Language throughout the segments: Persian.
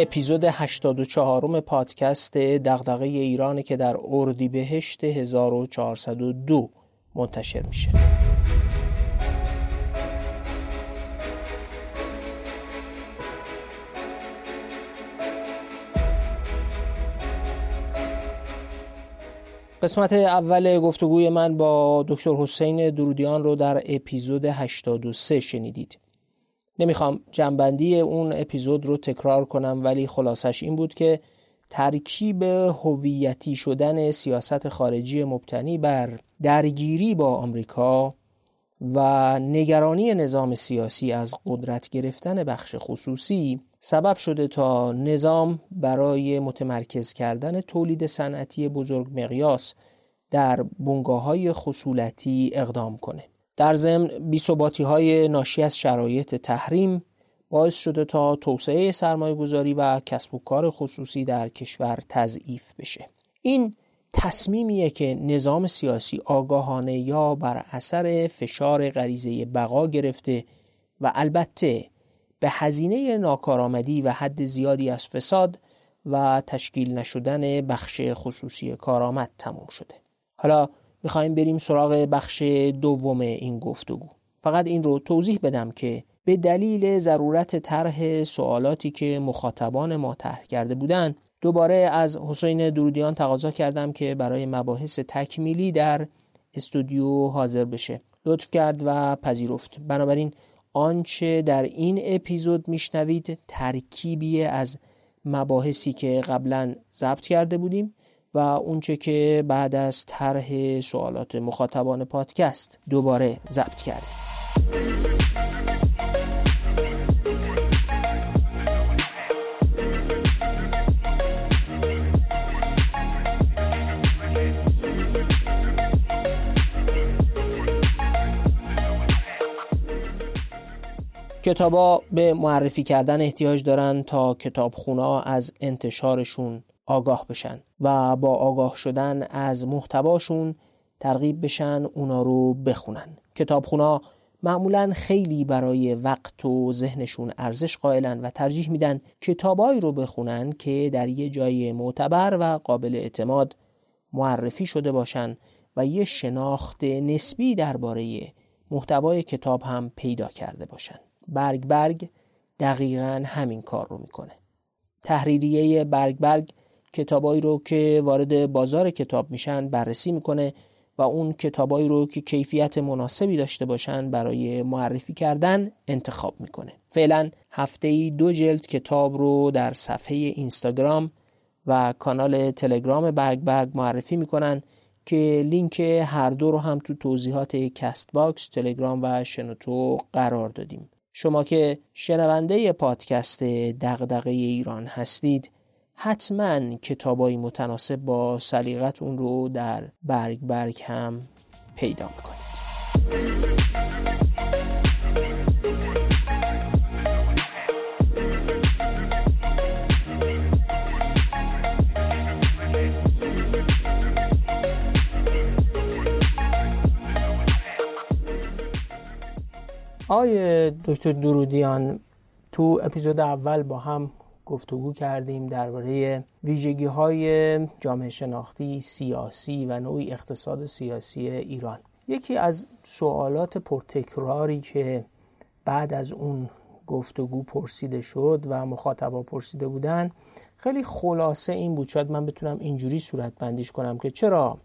اپیزود 84 پادکست دغدغه ایران که در اردیبهشت 1402 منتشر میشه. قسمت اول گفتگوی من با دکتر حسین درودیان رو در اپیزود 83 شنیدید. نمیخوام جنبندی اون اپیزود رو تکرار کنم، ولی خلاصش این بود که ترکیب هویتی شدن سیاست خارجی مبتنی بر درگیری با آمریکا و نگرانی نظام سیاسی از قدرت گرفتن بخش خصوصی سبب شده تا نظام برای متمرکز کردن تولید صنعتی بزرگ مقیاس در بنگاه‌های خصولتی اقدام کنه. در ضمن بی‌ثباتی‌های ناشی از شرایط تحریم باعث شده تا توسعه سرمایه‌گذاری و کسب و کار خصوصی در کشور تضعیف بشه. این تصمیمیه که نظام سیاسی آگاهانه یا بر اثر فشار غریزه بقا گرفته و البته به هزینه ناکارآمدی و حد زیادی از فساد و تشکیل نشدن بخش خصوصی کارآمد تموم شده. حالا میخوایم بریم سراغ بخش دوم این گفتگو. فقط این رو توضیح بدم که به دلیل ضرورت طرح سوالاتی که مخاطبان ما طرح کرده بودند، دوباره از حسین درودیان تقاضا کردم که برای مباحث تکمیلی در استودیو حاضر بشه. لطف کرد و پذیرفت. بنابراین آنچه در این اپیزود میشنوید ترکیبی از مباحثی که قبلا ضبط کرده بودیم و اونچه که بعد از طرح سوالات مخاطبان پادکست دوباره ضبط کردیم. کتابا به معرفی کردن احتیاج دارن تا کتابخونا از انتشارشون آگاه بشن و با آگاه شدن از محتواشون ترغیب بشن اونا رو بخونن. کتابخونا معمولا خیلی برای وقت و ذهنشون ارزش قائلن و ترجیح میدن کتابایی رو بخونن که در یه جای معتبر و قابل اعتماد معرفی شده باشن و یه شناخت نسبی درباره محتوای کتاب هم پیدا کرده باشن. برگ برگ دقیقاً همین کار رو میکنه. تحریریه برگ برگ کتابایی رو که وارد بازار کتاب میشن بررسی میکنه و اون کتابایی رو که کیفیت مناسبی داشته باشن برای معرفی کردن انتخاب میکنه. فعلا هفته‌ای 2 جلد کتاب رو در صفحه اینستاگرام و کانال تلگرام برگ برگ معرفی میکنن که لینک هر دو رو هم تو توضیحات کست باکس، تلگرام و شنوتو قرار دادیم. شما که شنونده پادکست دغدغه ایران هستید حتما کتابای متناسب با سلیقتون رو در برگ برگ هم پیدا میکنید. آقای دکتر درودیان، تو اپیزود اول با هم گفتگو کردیم درباره ویژگی‌های جامعه شناختی سیاسی و نوعی اقتصاد سیاسی ایران. یکی از سوالات پرتکراری که بعد از اون گفتگو پرسیده شد و مخاطبا پرسیده بودن خیلی خلاصه این بود، شاید من بتونم اینجوری صورت بندیش کنم که چرا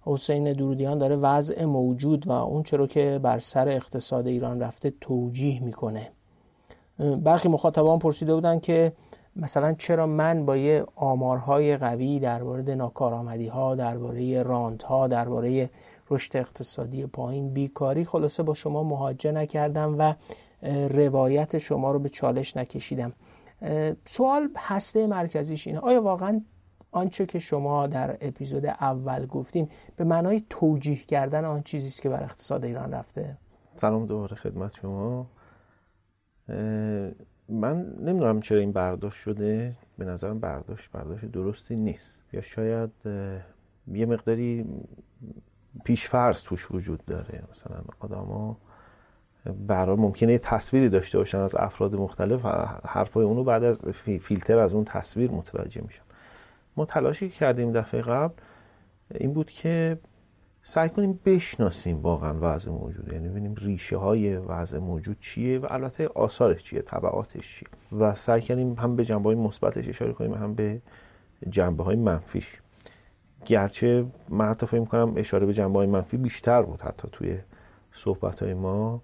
حسین درودیان داره وضع موجود و اون چرا که بر سر اقتصاد ایران رفته توجیه میکنه. برخی مخاطبان پرسیده بودن که مثلا چرا من با یه آمارهای قوی درباره ناکارآمدی‌ها، درباره رانت‌ها، درباره رشد اقتصادی پایین، بیکاری، خلاصه با شما محاجه نکردم و روایت شما رو به چالش نکشیدم. سوال هسته مرکزیش اینه، آیا واقعاً آنچه که شما در اپیزود اول گفتین به معنای توجیه کردن آن چیزی است که بر اقتصاد ایران رفته؟ سلام دوباره خدمت شما. من نمیدونم چرا این برداشت شده، به نظرم برداشت درستی نیست، یا شاید یه مقداری پیشفرض توش وجود داره. مثلا آدم ها به هر حال ممکنه یه تصویری داشته باشن از افراد مختلف، حرفای اونو بعد از فیلتر از اون تصویر متوجه میشن. ما تلاشی که کردیم دفعه قبل این بود که سعی کنیم بشناسیم واقعا وضع موجود، یعنی ببینیم ریشه های وضع موجود چیه و البته آثارش چیه، تبعاتش چیه، و سعی کنیم هم به جنبه های مثبتش اشاره کنیم هم به جنبه های منفیش. گرچه من حتی فکر می‌کنم اشاره به جنبه های منفی بیشتر بود حتی توی صحبت های ما.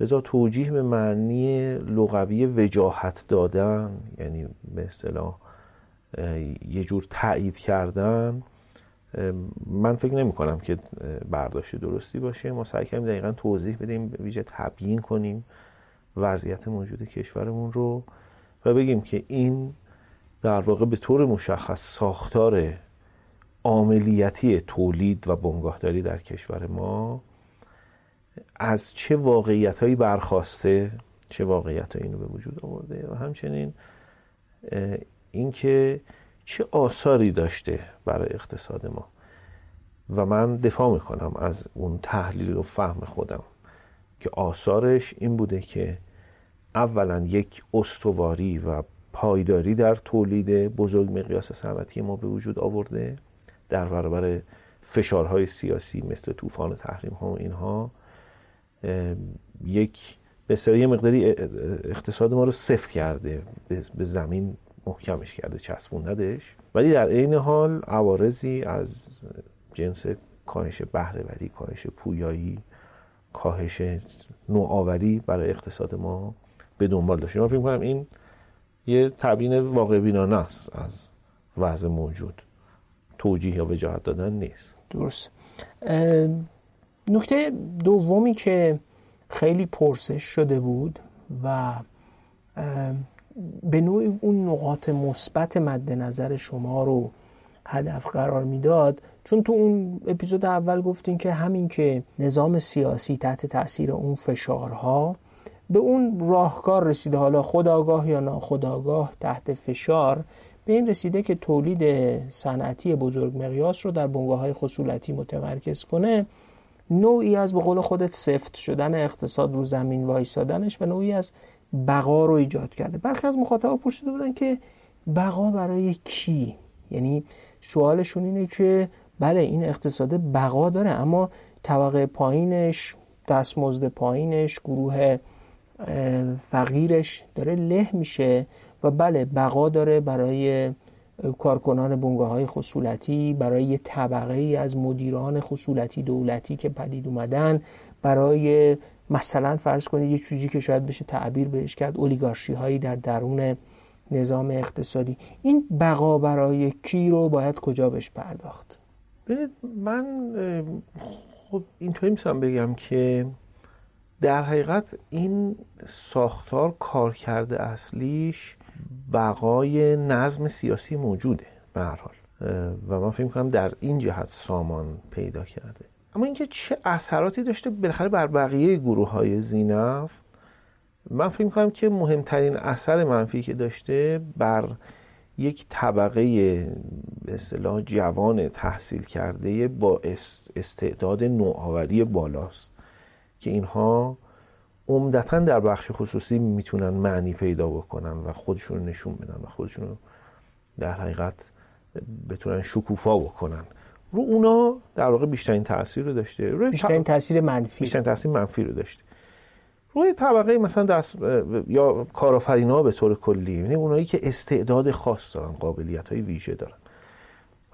رضا توجیه به معنی لغوی وجاهت دادن، یعنی به اصطلاح یه جور تایید کردن، من فکر نمی کنم که برداشت درستی باشه. ما سعی کردیم دقیقاً توضیح بدیم، به ویژه تبیین کنیم وضعیت موجود کشورمون رو و بگیم که این در واقع به طور مشخص ساختار عاملیتی تولید و بنگاهداری در کشور ما از چه واقعیت‌هایی برخاسته، چه واقعیت‌هایی اینو به وجود آورده و همچنین اینکه چه آثاری داشته برای اقتصاد ما. و من دفاع میکنم از اون تحلیل و فهم خودم که آثارش این بوده که اولا یک استواری و پایداری در تولید بزرگ مقیاس صنعتی ما به وجود آورده در برابر فشارهای سیاسی مثل طوفان تحریم ها و اینها. یک بسیاری مقداری اقتصاد ما رو سفت کرده، به زمین محکمش کرده، چسبوندهش، ولی در عین حال عوارضی از جنس کاهش بهره‌وری، کاهش پویایی، کاهش نوآوری برای اقتصاد ما به دنبال داشته. من فکر می‌کنم این یه تبیین واقع‌بینانه است از وضع موجود، توجیه یا وجاهت دادن نیست. درست. نکته دومی که خیلی پرسش شده بود و به نوعی اون نقاط مثبت مد نظر شما رو هدف قرار میداد، چون تو اون اپیزود اول گفتین که همین که نظام سیاسی تحت تأثیر اون فشارها به اون راهکار رسیده، حالا خودآگاه یا ناخودآگاه تحت فشار به این رسیده که تولید صنعتی بزرگ مقیاس رو در بنگاه‌های خصولتی متمرکز کنه، نوعی از به قول خودت سفت شدن اقتصاد رو زمین وایسادنش و نوعی از بقا رو ایجاد کرده. برخی از مخاطبا پرسیده بودن که بقا برای کی؟ یعنی سوالشون اینه که بله این اقتصاد بقا داره اما طبقه پایینش، دستمزد پایینش، گروه فقیرش داره له میشه و بله بقا داره برای کارکنان بنگاه‌های خصولتی، برای یه طبقه ای از مدیران خصولتی دولتی که پدید اومدن، برای مثلا فرض کنید یه چیزی که شاید بشه تعبیر بهش کرد اولیگارشی هایی در درون نظام اقتصادی. این بقا برای کی رو باید کجا بهش پرداخت؟ من خب اینطوری میتونم بگم که در حقیقت این ساختار کار کرده اصلیش بقای نظم سیاسی موجوده به هر حال و من فکر می‌کنم در این جهت سامان پیدا کرده. اما اینکه چه اثراتی داشته بالاخره بر بقیه گروه‌های ذی‌نفع، من فکر می‌کنم که مهمترین اثر منفی که داشته بر یک طبقه به اصطلاح جوان تحصیل کرده با استعداد نوآوری بالاست که اینها عمدتاً در بخش خصوصی میتونن معنی پیدا بکنن و خودشون رو نشون بدن و خودشون رو در حقیقت بتونن شکوفا بکنن. رو اونا در واقع بیشترین تأثیر رو داشته، روی بیشترین تأثیر منفی، بیشترین تأثیر منفی رو داشته روی طبقه مثلا یا کارآفرین‌ها به طور کلی، یعنی اونایی که استعداد خاص دارن، قابلیت‌های ویژه دارن.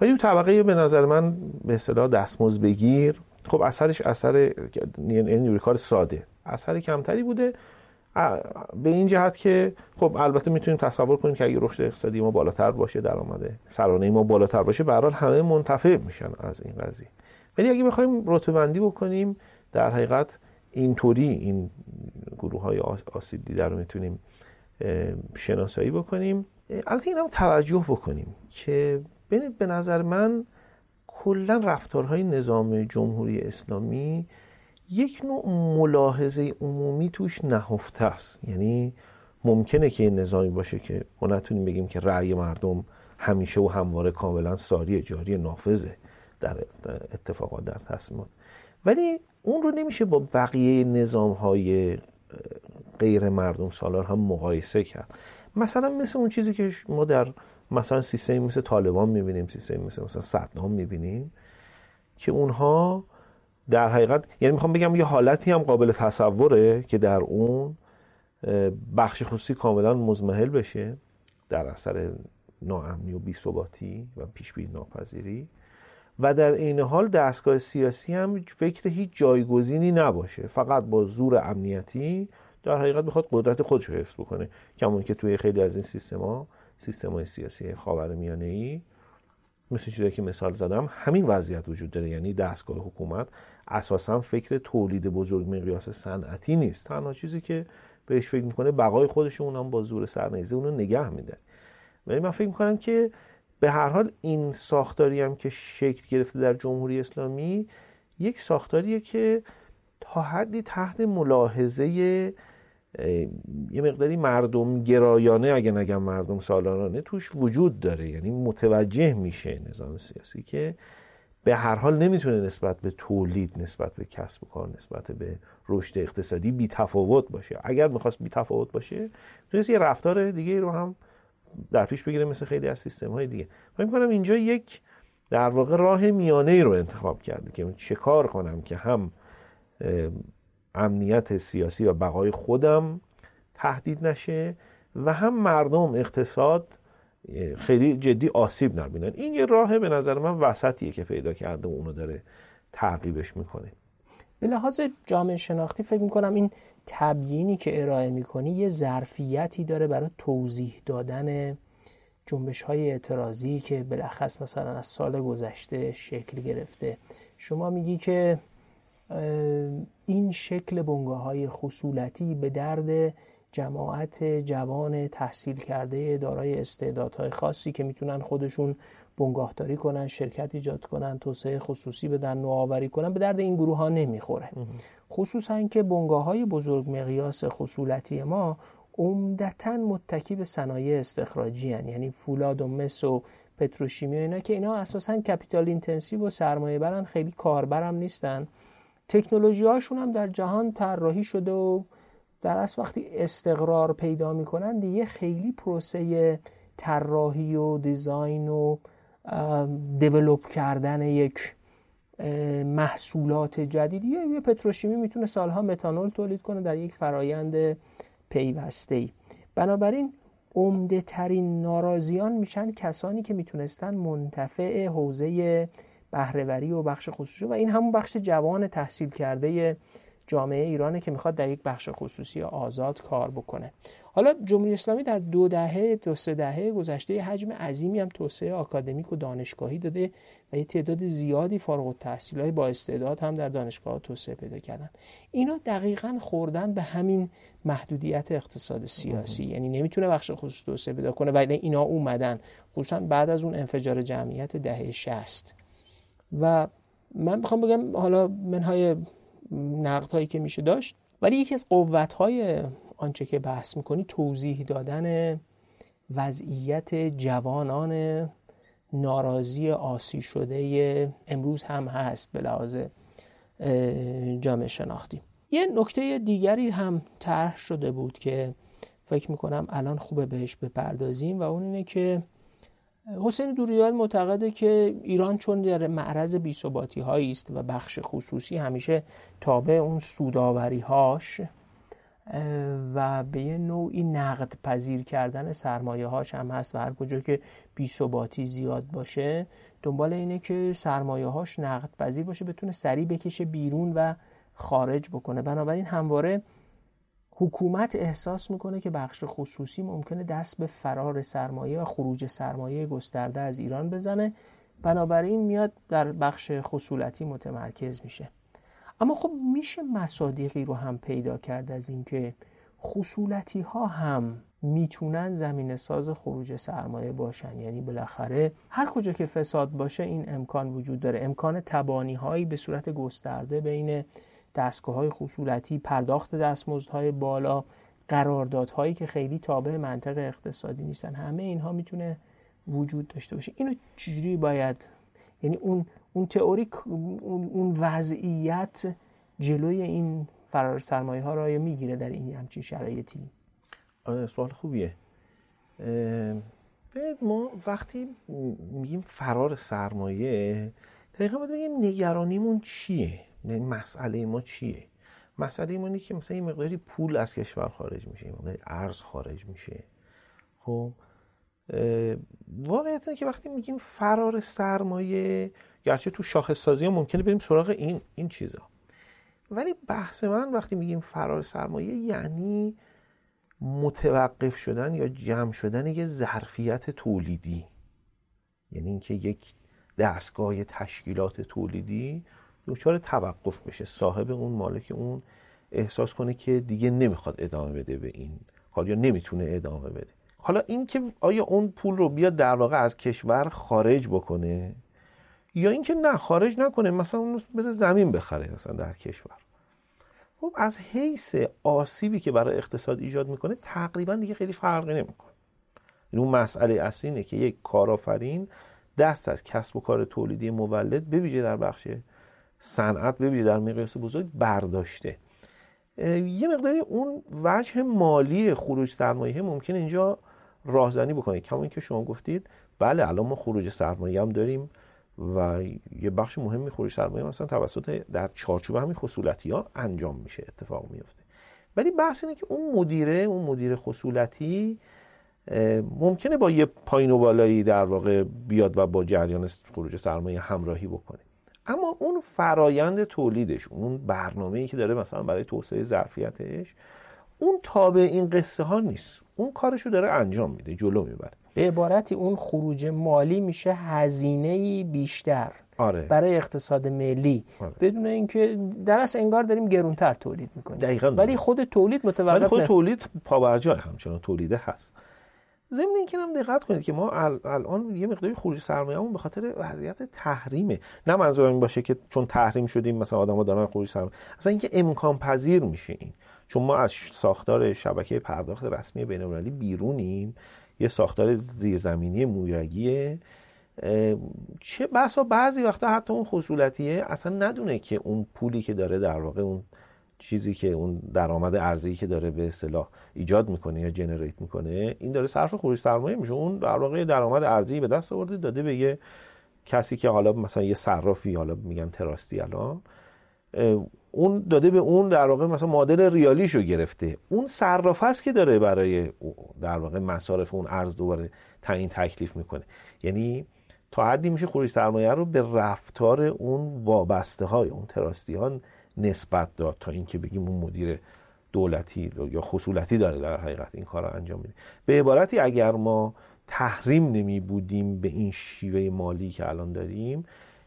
ولی اون طبقه به نظر من به اصطلاح دستمزد بگیر، خب اثرش اثر یعنی کار ساده، اثر کمتری بوده به این جهت که خب البته میتونیم تصور کنیم که اگه رشد اقتصادی ما بالاتر باشه، درآمد سرانه ما بالاتر باشه، به هر حال همه منتفع میشن از این قضیه. ولی اگه بخوایم رتبه‌بندی بکنیم، در حقیقت اینطوری این گروه‌های آسیب دیده رو میتونیم شناسایی بکنیم. البته اینم توجه بکنیم که ببینید به نظر من کلا رفتارهای نظام جمهوری اسلامی یک نوع ملاحظه عمومی توش نهفته است. یعنی ممکنه که این نظامی باشه که ما نتونیم بگیم که رأی مردم همیشه و همواره کاملا ساری جاری نافذه در اتفاقات، در تصمیمات، ولی اون رو نمیشه با بقیه نظام‌های غیر مردم سالار هم مقایسه کرد. مثلا مثل اون چیزی که ما در مثلا سیستمی مثل طالبان میبینیم، سیستمی مثل صدام میبینیم که اونها در حقیقت، یعنی میخوام بگم یه حالتی هم قابل تصوره که در اون بخش خصوصی کاملا مضمحل بشه در اثر ناامنی و بی‌ثباتی و پیشبینی ناپذیری، و در این حال دستگاه سیاسی هم فکر هیچ جایگزینی نباشه، فقط با زور امنیتی در حقیقت بخواد قدرت خودش رو حفظ بکنه، کمون که توی خیلی از این سیستم‌های سیاسی خاورمیانه‌ای مثل چیزی که مثال زدم همین وضعیت وجود داره. یعنی دستگاه حکومت اساساً فکر تولید بزرگ مقیاس صنعتی نیست، تنها چیزی که بهش فکر میکنه بقای خودش، اونم با زور سرنیزه اونو نگه میده. ولی من فکر میکنم که به هر حال این ساختاری هم که شکل گرفته در جمهوری اسلامی یک ساختاریه که تا حدی تحت ملاحظه یه مقداری مردم گرایانه، اگه نگم مردم سالارانه، توش وجود داره. یعنی متوجه میشه نظام سیاسی که به هر حال نمیتونه نسبت به تولید، نسبت به کسب و کار، نسبت به رشد اقتصادی بی تفاوت باشه. اگر میخواست بی تفاوت باشه میتونست یه رفتار دیگه رو هم در پیش بگیره مثل خیلی از سیستم‌های دیگه. فکر می‌کنم اینجا یک در واقع راه میانه‌ای رو انتخاب کرده که چه کار کنم که هم امنیت سیاسی و بقای خودم تهدید نشه و هم مردم، اقتصاد خیلی جدی آسیب نبینن. این یه راه به نظر من وسطیه که پیدا کرده و اونو داره تعقیبش میکنه. به لحاظ جامعه شناختی فکر میکنم این تبیینی که ارائه میکنی یه ظرفیتی داره برای توضیح دادن جنبش های اعتراضی که بالاخص مثلا از سال گذشته شکل گرفته. شما میگی که این شکل بنگاه‌های خصولتی به درد جماعت جوان تحصیل کرده دارای استعدادهای خاصی که میتونن خودشون بنگاهداری کنن، شرکت ایجاد کنن، توسعه خصوصی بدن، نوآوری کنن، به درد این گروه ها نمیخوره. خصوصا که بنگاه‌های بزرگ مقیاس خصولتی ما عمدتاً متکی به صنایع استخراجی هن. یعنی فولاد و مس و پتروشیمی و اینا که اینا اساساً کپیتال اینتنسیو و سرمایه برن، خیلی کاربرم نیستن. تکنولوژی هاشون هم در جهان طراحی شده و در اصل وقتی استقرار پیدا میکنن دیگه خیلی پروسه طراحی و دیزاین و دیولپ کردن یک محصولات جدیدی، یه پتروشیمی میتونه سالها متانول تولید کنه در یک فرایند پیوسته‌ای. بنابراین عمده ترین ناراضیان میشن کسانی که میتونستن منتفع حوزه بهره‌وری و بخش خصوصی، و این همون بخش جوان تحصیل کرده جامعه ایرانه که میخواد در یک بخش خصوصی آزاد کار بکنه. حالا جمهوری اسلامی در دو سه دهه گذشته حجم عظیمی هم توسعه آکادمیک و دانشگاهی داده و یه تعداد زیادی فارغ التحصیلای با استعداد هم در دانشگاه توسعه پیدا کردن. اینا دقیقاً خوردن به همین محدودیت اقتصاد سیاسی، یعنی نمیتونه بخش خصوصی توسعه پیدا کنه، ولی اینا اومدن خصوصا بعد از اون انفجار جمعیت دهه 60. و من میخوام بگم حالا منهای نقدهایی که میشه داشت، ولی یکی از قوتهای آنچه که بحث میکنی توضیح دادن وضعیت جوانان ناراضی آسی شده امروز هم هست به لحاظ جامعه شناختی. یه نکته دیگری هم طرح شده بود که فکر میکنم الان خوبه بهش بپردازیم، و اون اینه که حسین درودیان معتقده که ایران چون در معرض بی‌ثباتی هایی است و بخش خصوصی همیشه تابع اون سوداوری هاش و به یه نوعی نقد پذیر کردن سرمایه هاش هم هست و هر کجا که بی‌ثباتی زیاد باشه دنبال اینه که سرمایه هاش نقد پذیر باشه، بتونه سریع بکشه بیرون و خارج بکنه. بنابراین همواره حکومت احساس میکنه که بخش خصوصی ممکنه دست به فرار سرمایه و خروج سرمایه گسترده از ایران بزنه، بنابراین میاد در بخش خصولتی متمرکز میشه. اما خب میشه مصادیقی رو هم پیدا کرد از این که خصولتی ها هم میتونن زمینه ساز خروج سرمایه باشن. یعنی بالاخره هر کجا که فساد باشه این امکان وجود داره، امکان تبانی هایی به صورت گسترده بین دستگاه‌های خصولتی، پرداخت دستمزدهای بالا، قراردادهایی که خیلی تابع منطق اقتصادی نیستن، همه اینها میتونه وجود داشته باشه. اینو چجوری باید، یعنی اون اون تئوری، اون وضعیت جلوی این فرار سرمایه ها را میگیره در این همچین شرایطی؟ آره، سوال خوبیه. ما وقتی میگیم فرار سرمایه، دقیقا باید بگیم نگرانیمون چیه، مسئله ما چیه. مسئله ما اینه که مثلا یه مقداری پول از کشور خارج میشه، یه مقداری ارز خارج میشه. خب واقعیت اینه که وقتی میگیم فرار سرمایه، گرچه تو شاخص سازی ها ممکنه بریم سراغ این چیزا، ولی بحث من وقتی میگیم فرار سرمایه یعنی متوقف شدن یا جمع شدن یه ظرفیت تولیدی، یعنی اینکه یک دستگاه تشکیلات تولیدی دچار توقف میشه، صاحب اون، مالک اون احساس کنه که دیگه نمیخواد ادامه بده به این کار یا نمیتونه ادامه بده. حالا اینکه آیا اون پول رو بیاد در واقع از کشور خارج بکنه یا اینکه نه خارج نکنه، مثلا اون بره زمین بخره مثلا در کشور، خب از حیث آسیبی که برای اقتصاد ایجاد میکنه تقریبا دیگه خیلی فرقی نمیکنه. یعنی اون مسئله اصلی اینه که یک کارآفرین دست از کسب و کار تولیدی مولد، به ویژه در بخش صنعت، به ویژه در مقیاس بزرگ، برداشته. یه مقداری اون وجه مالی خروج سرمایه ممکنه اینجا راهزنی بکنه، کما اینکه شما گفتید بله الان ما خروج سرمایه هم داریم و یه بخش مهمی خروج سرمایه مثلا توسط در چارچوب همین خصولتی ها انجام میشه، اتفاق میفته. ولی بحث اینه که اون مدیر خصولتی ممکنه با یه پایین و بالایی در واقع بیاد و با جریان خروج سرمایه همراهی بکنه، اما اون فرایند تولیدش، اون برنامه‌ای که داره مثلا برای توسعه ظرفیتش، اون تابع این قصه ها نیست، اون کارشو داره انجام میده، جلو میبره. به عبارتی اون خروج مالی میشه هزینه‌ای بیشتر. آره. برای اقتصاد ملی. آره. بدون اینکه در اصل انگار داریم گرونتر تولید میکنیم. دقیقاً. ولی خود تولید متوقف، ولی خود تولید پابرجا همچنان تولیده هست. ضمن اینکه هم دقت کنید که ما الان یه مقداری خروج سرمایه‌مون به خاطر وضعیت تحریمه. نه منظورم این باشه که چون تحریم شدیم مثلا آدم‌ها دارن خروج سرمایه، اصلا اینکه امکان پذیر میشه این، چون ما از ساختار شبکه پرداخت رسمی بین‌المللی بیرونیم، یه ساختار زیرزمینی مویرگیه، چه بسا بعضی وقتا حتی اون خصولتیه اصلا ندونه که اون پولی که داره در واقع، اون چیزی که اون درآمد ارزی که داره به اصطلاح ایجاد میکنه یا جنریت میکنه، این داره صرف خروج سرمایه میشه. اون در واقع درآمد ارزی به دست آورده، داده به یه کسی که حالا مثلا یه صرافی، حالا میگم تراستی، الان اون داده به اون در واقع مثلا معادل ریالیشو گرفته، اون صرافه است که داره برای در واقع مصارف اون ارز دوباره تعیین تکلیف میکنه. یعنی تا حدی میشه خروج سرمایه رو به رفتار اون وابسته های اون تراستیان نسبت داد، تا اینکه بگیم اون مدیر دولتی یا خصولتی داره در حقیقت این کار رو انجام میده. به عبارتی اگر ما تحریم نمی بودیم به این شیوه مالی که الان داریم،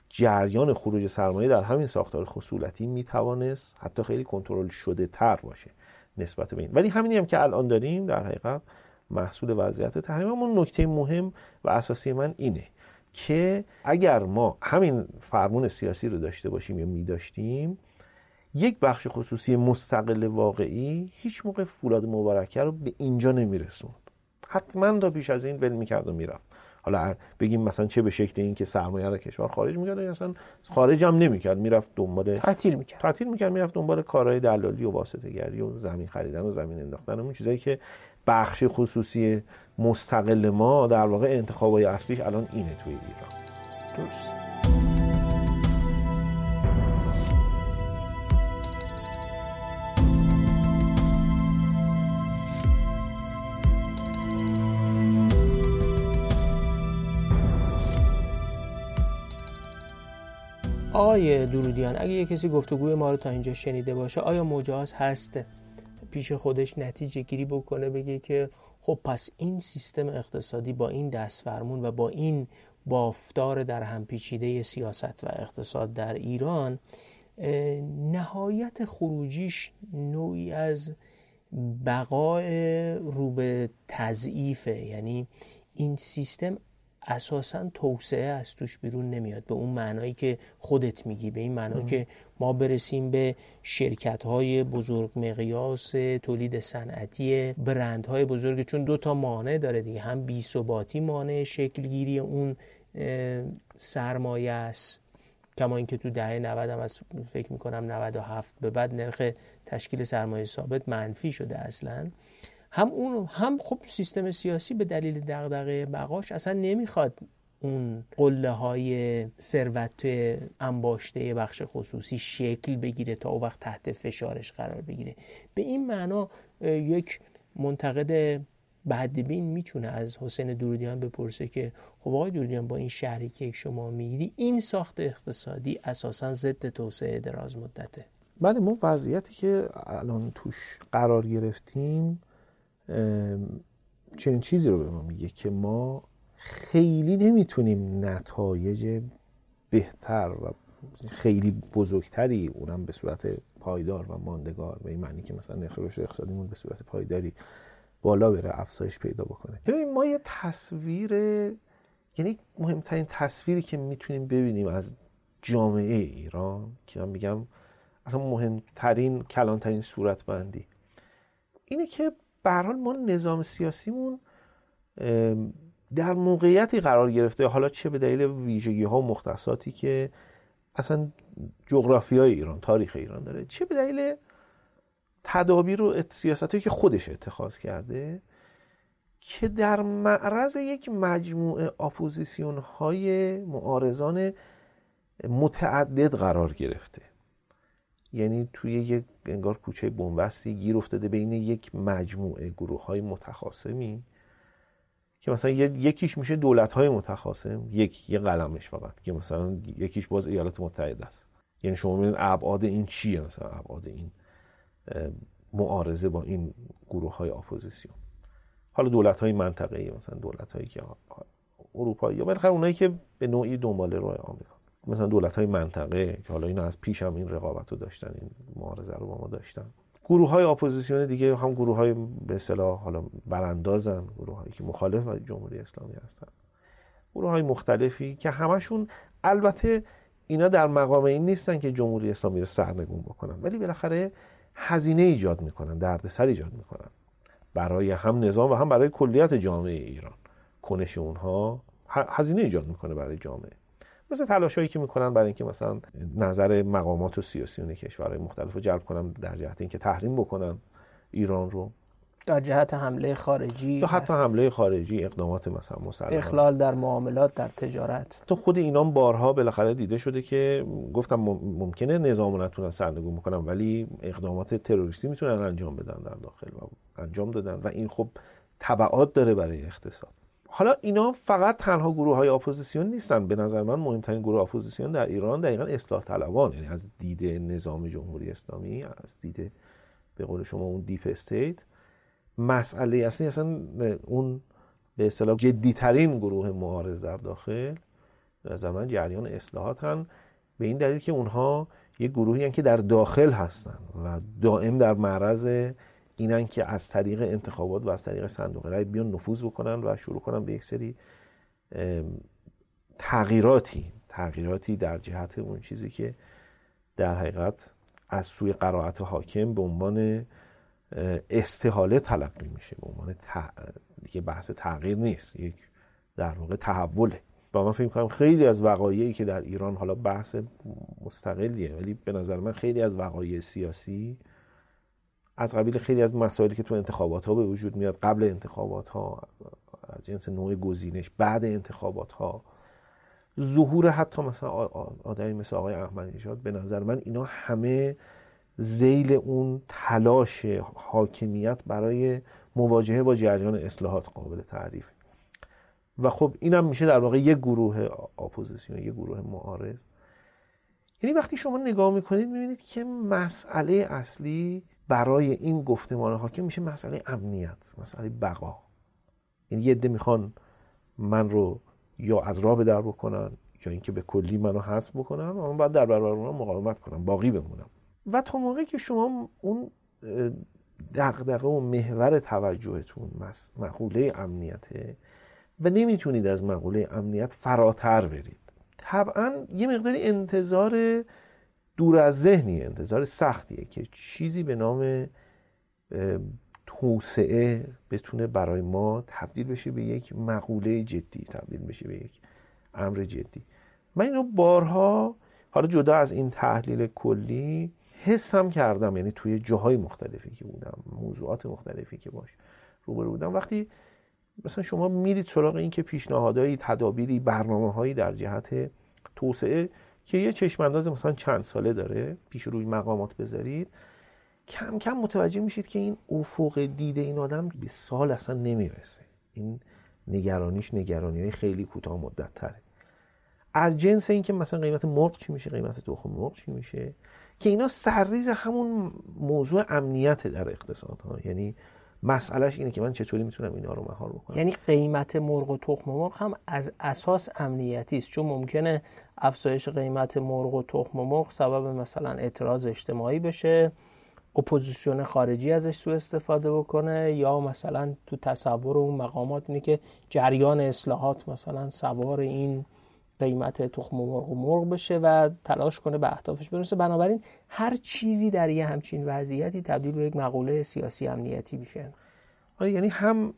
جریان خروج سرمایه در همین ساختار خصولتی میتوانست حتی خیلی کنترل شده تر باشه نسبت به این. ولی همینی هم که الان داریم در حقیقت محصول وضعیت تحریم. اما نکته مهم و اساسی من اینه که اگر ما همین فرمون سیاسی رو داشته باشیم یا می‌داشتیم، یک بخش خصوصی مستقل واقعی هیچ موقع فولاد مبارکه رو به اینجا نمیرسوند، حتما تا پیش از این ول میکرد و میرفت. حالا بگیم مثلا چه به شکل این که سرمایه رو کشور خارج میکرد یا مثلا خارج هم نمیکرد، میرفت دنبال تعطیل میکرد، میرفت دنبال کارهای دلالی و واسطه گری و زمین خریدن و زمین انداختن، اون چیزایی که بخش خصوصی مستقل ما در واقع انتخابای اصلیش الان اینه توی ایران. درست. آقای درودیان، اگه یه کسی گفتگوی ما رو تا اینجا شنیده باشه، آیا مجاز هست پیش خودش نتیجه گیری بکنه، بگه که خب پس این سیستم اقتصادی با این دستفرمون و با این بافتار در هم پیچیده سیاست و اقتصاد در ایران، نهایت خروجیش نوعی از بقای رو به تضعیفه، یعنی این سیستم اساساً توسعه از توش بیرون نمیاد به اون معنایی که خودت میگی، به این معنا که ما برسیم به شرکت‌های بزرگ مقیاس، تولید صنعتی، برندهای بزرگ، چون دو تا مانع داره دیگه، هم بی‌ثباتی مانع شکلگیری اون سرمایه است کما اینکه تو دهه 90 هم از فکر می‌کنم 97 به بعد نرخ تشکیل سرمایه ثابت منفی شده اصلاً. هم اون هم خب سیستم سیاسی به دلیل دغدغه بقاش اصلا نمیخواد اون قله‌های ثروت انباشته بخش خصوصی شکل بگیره تا اون وقت تحت فشارش قرار بگیره. به این معنا یک منتقد بعدبین میتونه از حسین درودیان بپرسه که خب آقای درودیان با این شرحی که شما میگیری این ساخت اقتصادی اساسا ضد توسعه دراز مدته. بله ما وضعیتی که الان توش قرار گرفتیم چنین چیزی رو به ما میگه که ما خیلی نمیتونیم نتایج بهتر و خیلی بزرگتری اونم به صورت پایدار و ماندگار به این معنی که مثلا نرخ رشد اقتصادیمون به صورت پایداری بالا بره افزایش پیدا بکنه. ببین ما یه تصویر، یعنی مهمترین تصویری که میتونیم ببینیم از جامعه ایران که من میگم اصلا مهمترین کلانترین صورتبندی اینه که به هر حال ما نظام سیاسیمون در موقعیتی قرار گرفته، حالا چه به دلیل ویژگی‌ها و مختصاتی که اصلا جغرافیای ایران، تاریخ ایران داره، چه به دلیل تدابیر و سیاستایی که خودش اتخاذ کرده که در معرض یک مجموعه اپوزیسیون‌های معارضان متعدد قرار گرفته. یعنی توی یک انگار کوچه بنبستی گیر افتاده بین یک مجموعه گروه‌های متخاصمی که مثلا یکیش میشه دولت‌های متخاصم، یه قلمش فقط، که مثلا یکیش باز ایالات متحده است. یعنی شما ببینید ابعاد این چیه، مثلا ابعاد این معارضه با این گروه‌های اپوزیسیون، حالا دولت‌های منطقه‌ای، مثلا دولت‌هایی که اروپایی یا بالاخره اونایی که به نوعی دنبال راه آمریکا، مثلا دولت‌های منطقه که حالا اینا از پیش هم این رقابت رو داشتن، این معارضه رو با ما داشتن. گروه‌های اپوزیسیون دیگه هم گروه‌های به اصطلاح حالا براندازن، گروه‌هایی که مخالف با جمهوری اسلامی هستن، گروه‌های مختلفی که همشون البته اینا در مقام این نیستن که جمهوری اسلامی رو سرنگون بکنن، ولی بالاخره هزینه ایجاد میکنن، دردسر ایجاد میکنن برای هم نظام و هم برای کلیت جامعه ایران. کنش اونها هزینه ایجاد میکنه برای جامعه، مثل تلاشایی که میکنن برای اینکه مثلا نظر مقامات و سیاسیون کشورهای مختلف رو جلب کنن در جهت اینکه تحریم بکنن ایران رو، در جهت حمله خارجی، تا حتی حمله خارجی، اقدامات مثلا مسلحانه، اخلال در معاملات، در تجارت. تو خود اینا بارها بالاخره دیده شده که گفتم ممکنه نظام رو نتونن سرنگون بکنن، ولی اقدامات تروریستی میتونن انجام بدن در داخل و انجام دادن و این خب تبعات داره برای اقتصاد. حالا اینا فقط تنها گروه‌های اپوزیسیون نیستن، به نظر من مهمترین گروه اپوزیسیون در ایران دقیقاً اصلاح طلبان، یعنی از دید نظام جمهوری اسلامی، از دید به قول شما اون دیپ استیت، مسئله اصلا اون به اصطلاح جدی‌ترین گروه معارض در داخل به نظر من جریان اصلاحاتن، به این دلیل که اونها یک گروهی هستن که در داخل هستن و دائم در معرض اینن که از طریق انتخابات و از طریق صندوق رای بیان نفوذ بکنن و شروع کنن به یک سری تغییراتی در جهت اون چیزی که در حقیقت از سوی قرائت حاکم به عنوان استحاله تلقی میشه، به عنوان دیگه بحث تغییر نیست، یک در واقع تحوله. و من فکر می‌کنم خیلی از وقایعی که در ایران، حالا بحث مستقلیه، ولی به نظر من خیلی از وقایع سیاسی از قبیل خیلی از مسائلی که تو انتخابات ها به وجود میاد، قبل انتخابات ها، از جنس نوع گزینش، بعد انتخابات ها، ظهور حتی مثلا آدمی مثل آقای احمدی‌نژاد، به نظر من اینا همه ذیل اون تلاش حاکمیت برای مواجهه با جریان اصلاحات قابل تعریف. و خب اینم میشه در واقع یک گروه اپوزیسیون، یک گروه معارض. یعنی وقتی شما نگاه میکنید میبینید که مسئله اصلی برای این گفتمان حاکم میشه مسئله امنیت، مسئله بقا. یعنی یه عده میخوان من رو یا از راه بدر بکنن یا اینکه به کلی منو حذف بکنن و من بعد در برابر اونها مقاومت کنم، باقی بمونم. و تا موقعی که شما اون دغدغه و محور توجهتون مقوله امنیته و نمیتونید از مقوله امنیت فراتر برید، طبعا یه مقدار انتظار دور از ذهنیه، انتظار سختیه که چیزی به نام توسعه بتونه برای ما تبدیل بشه به یک مقوله جدی، تبدیل بشه به یک امر جدی. من اینو بارها حالا جدا از این تحلیل کلی حسم کردم، یعنی توی جاهای مختلفی که بودم، موضوعات مختلفی که باش روبرو بودم، وقتی مثلا شما میرید سراغ این که پیشنهادایی، تدابیری، برنامه‌هایی در جهت توسعه که یه چشم‌انداز مثلا چند ساله داره پیش روی مقامات بذارید، کم کم متوجه میشید که این افق دید این آدم به سال اصلا نمیرسه. این نگرانیش نگرانی‌های خیلی کوتاه مدت تره، از جنس این که مثلا قیمت مرغ چی میشه، قیمت تخم مرغ چی میشه، که اینا سرریز همون موضوع امنیت در اقتصاد ها. یعنی مسئلهش اینه که من چطوری میتونم اینا رو مهار بکنم. یعنی قیمت مرغ و تخم مرغ هم از اساس امنیتی است، چون ممکنه افزایش قیمت مرغ و تخم مرغ سبب مثلا اعتراض اجتماعی بشه، اپوزیسیون خارجی ازش سوء استفاده بکنه، یا مثلا تو تصور اون مقامات اینه که جریان اصلاحات مثلا سوار این قیمت تخم مرغ و مرغ بشه و تلاش کنه به اهدافش برسه. بنابراین هر چیزی در یه همچین وضعیتی تبدیل به یک مقوله سیاسی امنیتی میشه. یعنی هم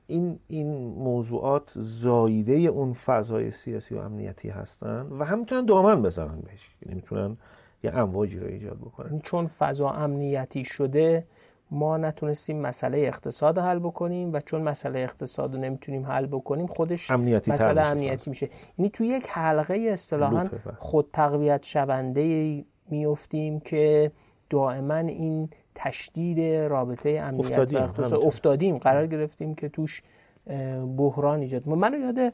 این موضوعات زاییده اون فضای سیاسی و امنیتی هستن و هم میتونن دامن بزنن بهش، یعنی میتونن یه امواجی رو ایجاد بکنن. چون فضا امنیتی شده ما نتونستیم مسئله اقتصاد حل بکنیم و چون مسئله اقتصاد رو نمیتونیم حل بکنیم خودش مسئله امنیتی میشه. یعنی توی یک حلقه اصطلاحاً خود تقویت شونده میافتیم که دائما این تشدید رابطه امنیت و اقتصاد افتادیم، قرار گرفتیم که توش بحران ایجاد. من یاد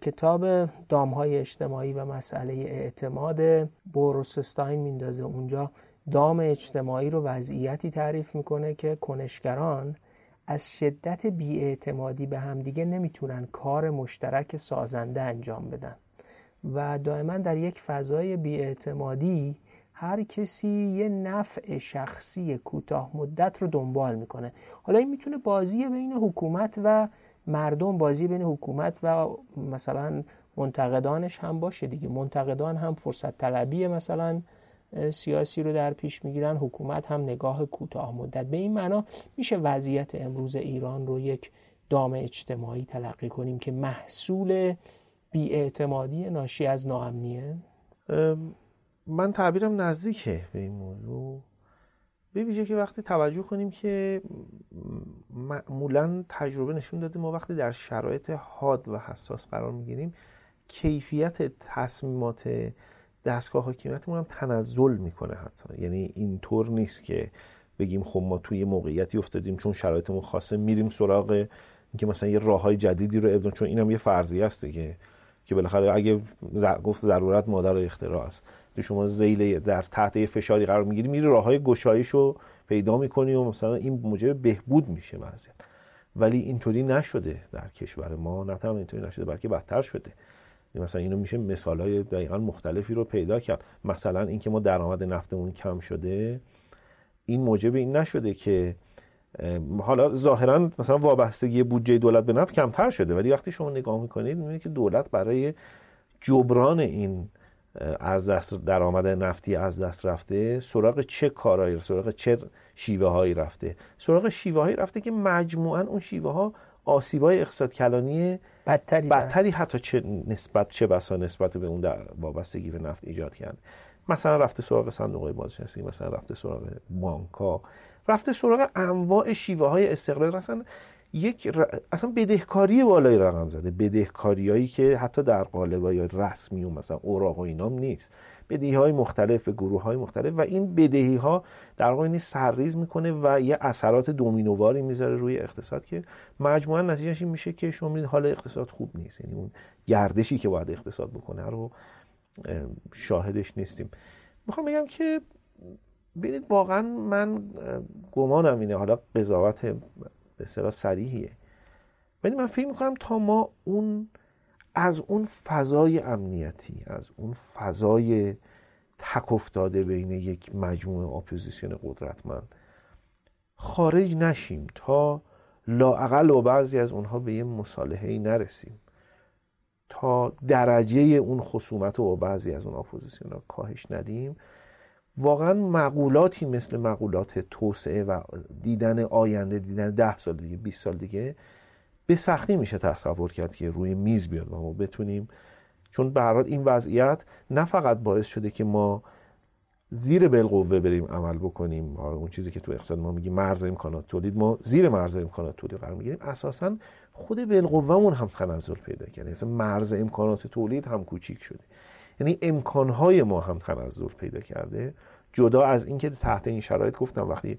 کتاب دامهای اجتماعی و مسئله اعتماد بوروسستاین میندازه. اونجا دام اجتماعی رو وضعیتی تعریف میکنه که کنشگران از شدت بی‌اعتمادی به همدیگه نمیتونن کار مشترک سازنده انجام بدن و دائما در یک فضای بی‌اعتمادی هر کسی یه نفع شخصی کوتاه مدت رو دنبال میکنه. حالا این میتونه بازی بین حکومت و مردم، بازی بین حکومت و مثلا منتقدانش هم باشه دیگه. منتقدان هم فرصت طلبی مثلا سیاسی رو در پیش میگیرن، حکومت هم نگاه کوتاه مدت. به این معنا میشه وضعیت امروز ایران رو یک دام اجتماعی تلقی کنیم که محصول بی‌اعتمادی ناشی از ناامنیه. من تعبیرم نزدیکه به این موضوع، به ویژه که وقتی توجه کنیم که معمولا تجربه نشون داده ما وقتی در شرایط حاد و حساس قرار میگیریم کیفیت تصمیمات دستگاه حاکمیتمون هم تنزل میکنه حتی. یعنی اینطور نیست که بگیم خب ما توی موقعیتی افتادیم چون شرایطمون خاصه میریم سراغ اینکه مثلا یه راههای جدیدی رو ابداع، چون اینم یه فرضیه است که بالاخره اگه گفت ضرورت مادر اختراع است، تو شما ذیل در تحت یه فشاری قرار میگیری، میری راههای گشایش رو پیدا میکنی و مثلا این موجب بهبود میشه وضعیت. ولی اینطوری نشده در کشور ما، نه تنها اینطوری نشده بلکه بدتر شده. مثلا اینو میشه مثالای دقیقاً مختلفی رو پیدا کرد. مثلا اینکه ما درآمد نفتمون کم شده، این موجب این نشده که حالا ظاهراً مثلا وابستگی بودجه دولت به نفت کمتر شده، ولی وقتی شما نگاه میکنید میبینید که دولت برای جبران این از دست درآمد نفتی از دست رفته سراغ چه کارهایی، سراغ چه شیوه‌هایی رفته، سراغ شیوه‌هایی رفته که مجموعاً اون شیوه‌ها آسیبای اقتصاد کلانی بدتری حتی چه بسا نسبت به اون در وابستگی به نفت ایجاد کرد. مثلا رفته سراغ صندوق‌های بازنشستگی، مثلا رفته سراغ بانک‌ها، رفته سراغ انواع شیوه‌های استقلال. اصلا بدهکاری بالایی رقم زده، بدهکاریایی که حتی در قالب‌های رسمی و مثلا اوراق و اینام نیست، بدهی‌های مختلف به گروه‌های مختلف و این بدهی‌ها در واقع سرریز می‌کنه و یه اثرات دومینوواری میذاره روی اقتصاد که مجموعاً نتیجهش این میشه که شما می‌بینید حال اقتصاد خوب نیست. یعنی اون گردشی که باید اقتصاد بکنه رو شاهدش نیستیم. می‌خوام بگم که ببینید واقعاً من گمانم اینه، حالا قضاوت به اصطلاح صریحیه، ولی من فکر می‌کنم تا ما از اون فضای امنیتی، از اون فضای تک افتاده بین یک مجموعه اپوزیسیون قدرتمند خارج نشیم، تا لااقل با بعضی از اونها به یه مصالحه‌ای نرسیم، تا درجه اون خصومت رو با بعضی از اون اپوزیسیون‌ها کاهش ندیم، واقعا مقولاتی مثل مقولات توسعه و دیدن آینده، دیدن 10 سال دیگه، 20 سال دیگه به سختی میشه تصور کرد که روی میز بیاد و ما بتونیم چون به هر حال این وضعیت نه فقط باعث شده که ما زیر بالقوه بریم عمل بکنیم، اون چیزی که تو اقتصاد ما میگیم مرز امکانات تولید، ما زیر مرز امکانات تولید قرار میگیریم. اساسا خود بالقوهمون هم تنزل پیدا کرده، اصلا مرز امکانات تولید هم کوچیک شده، یعنی امکانهای ما هم تنزل پیدا کرده. جدا از اینکه تحت این شرایط گفتم وقتی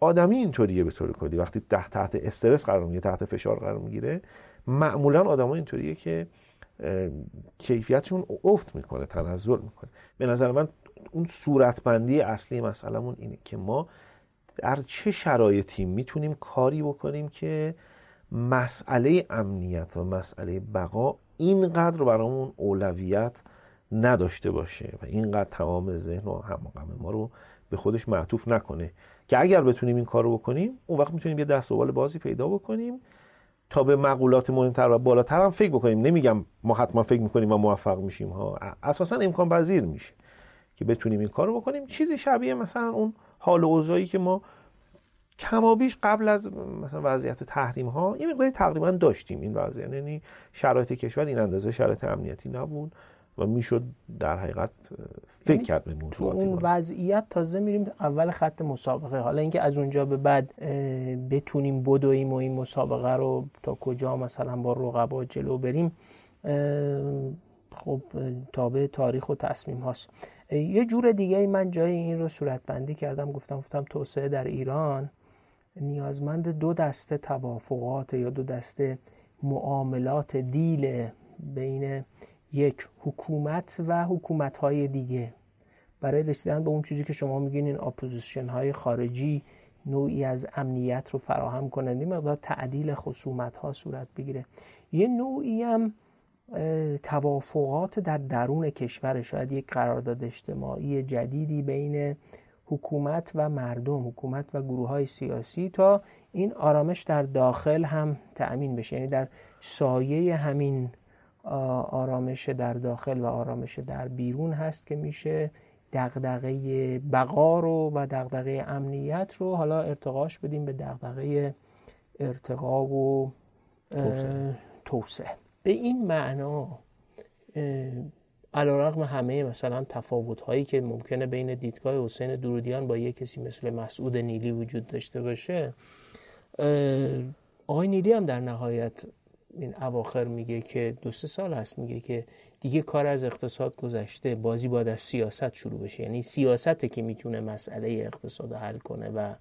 آدمی اینطوریه به طور کلی، وقتی تحت استرس قرار میگیره، تحت فشار قرار میگیره، معمولا آدما اینطوریه که کیفیتشون افت میکنه، تنزل میکنه. به نظر من اون صورتبندی اصلی مسئله‌مون اینه که ما در چه شرایطی میتونیم کاری بکنیم که مسئله امنیت و مسئله بقا اینقدر برامون اولویت نداشته باشه و اینقدر تمام ذهن و هماغم ما رو به خودش معطوف نکنه، که اگر بتونیم این کار رو بکنیم اون وقت میتونیم یه دست و بال بازی پیدا بکنیم تا به مقولات مهمتر و بالاتر هم فکر بکنیم. نمیگم ما حتما فکر میکنیم و موفق میشیم ها، اساسا امکان پذیر میشه که بتونیم این کار رو بکنیم. چیزی شبیه مثلا اون حال و اوضاعی که ما کمابیش قبل از مثلا وضعیت تحریم ها یه مقداری تقریبا داشتیم، این وضعیت، یعنی شرایط کشور این اندازه شرایط امنیتی نبود و میشد در حقیقت فکر کرد به موضوعاتی اون وضعیت تازه میریم اول خط مسابقه. حالا اینکه از اونجا به بعد بتونیم بدویم و این مسابقه رو تا کجا مثلا با رقبا جلو بریم، خب تابع تاریخ و تصمیم هاست. یه جور دیگه ای من جای این رو صورتبندی کردم، گفتم توسعه در ایران نیازمند دو دسته توافقات یا دو دسته معاملات دیل بین یک حکومت و حکومت‌های دیگه برای رسیدن به اون چیزی که شما میگین این اپوزیشن‌های خارجی نوعی از امنیت رو فراهم کنند، این مقدار تعدیل خصومت‌ها صورت بگیره. یه نوعی هم توافقات در درون کشور، شاید یک قرارداد اجتماعی جدیدی بین حکومت و مردم، حکومت و گروه‌های سیاسی، تا این آرامش در داخل هم تأمین بشه، یعنی در سایه همین آرامش در داخل و آرامش در بیرون هست که میشه دغدغه بقا رو و دغدغه امنیت رو حالا ارتقاش بدیم به دغدغه ارتقا و توسعه. به این معنا علیرغم همه مثلا تفاوت‌هایی که ممکنه بین دیدگاه حسین درودیان با یک کسی مثل مسعود نیلی وجود داشته باشه، آقای نیلی هم در نهایت این اواخر میگه که 2-3 سال هست میگه که دیگه کار از اقتصاد گذشته، بازی باید از سیاست شروع بشه، یعنی سیاسته که میتونه مسئله اقتصاد رو حل کنه. و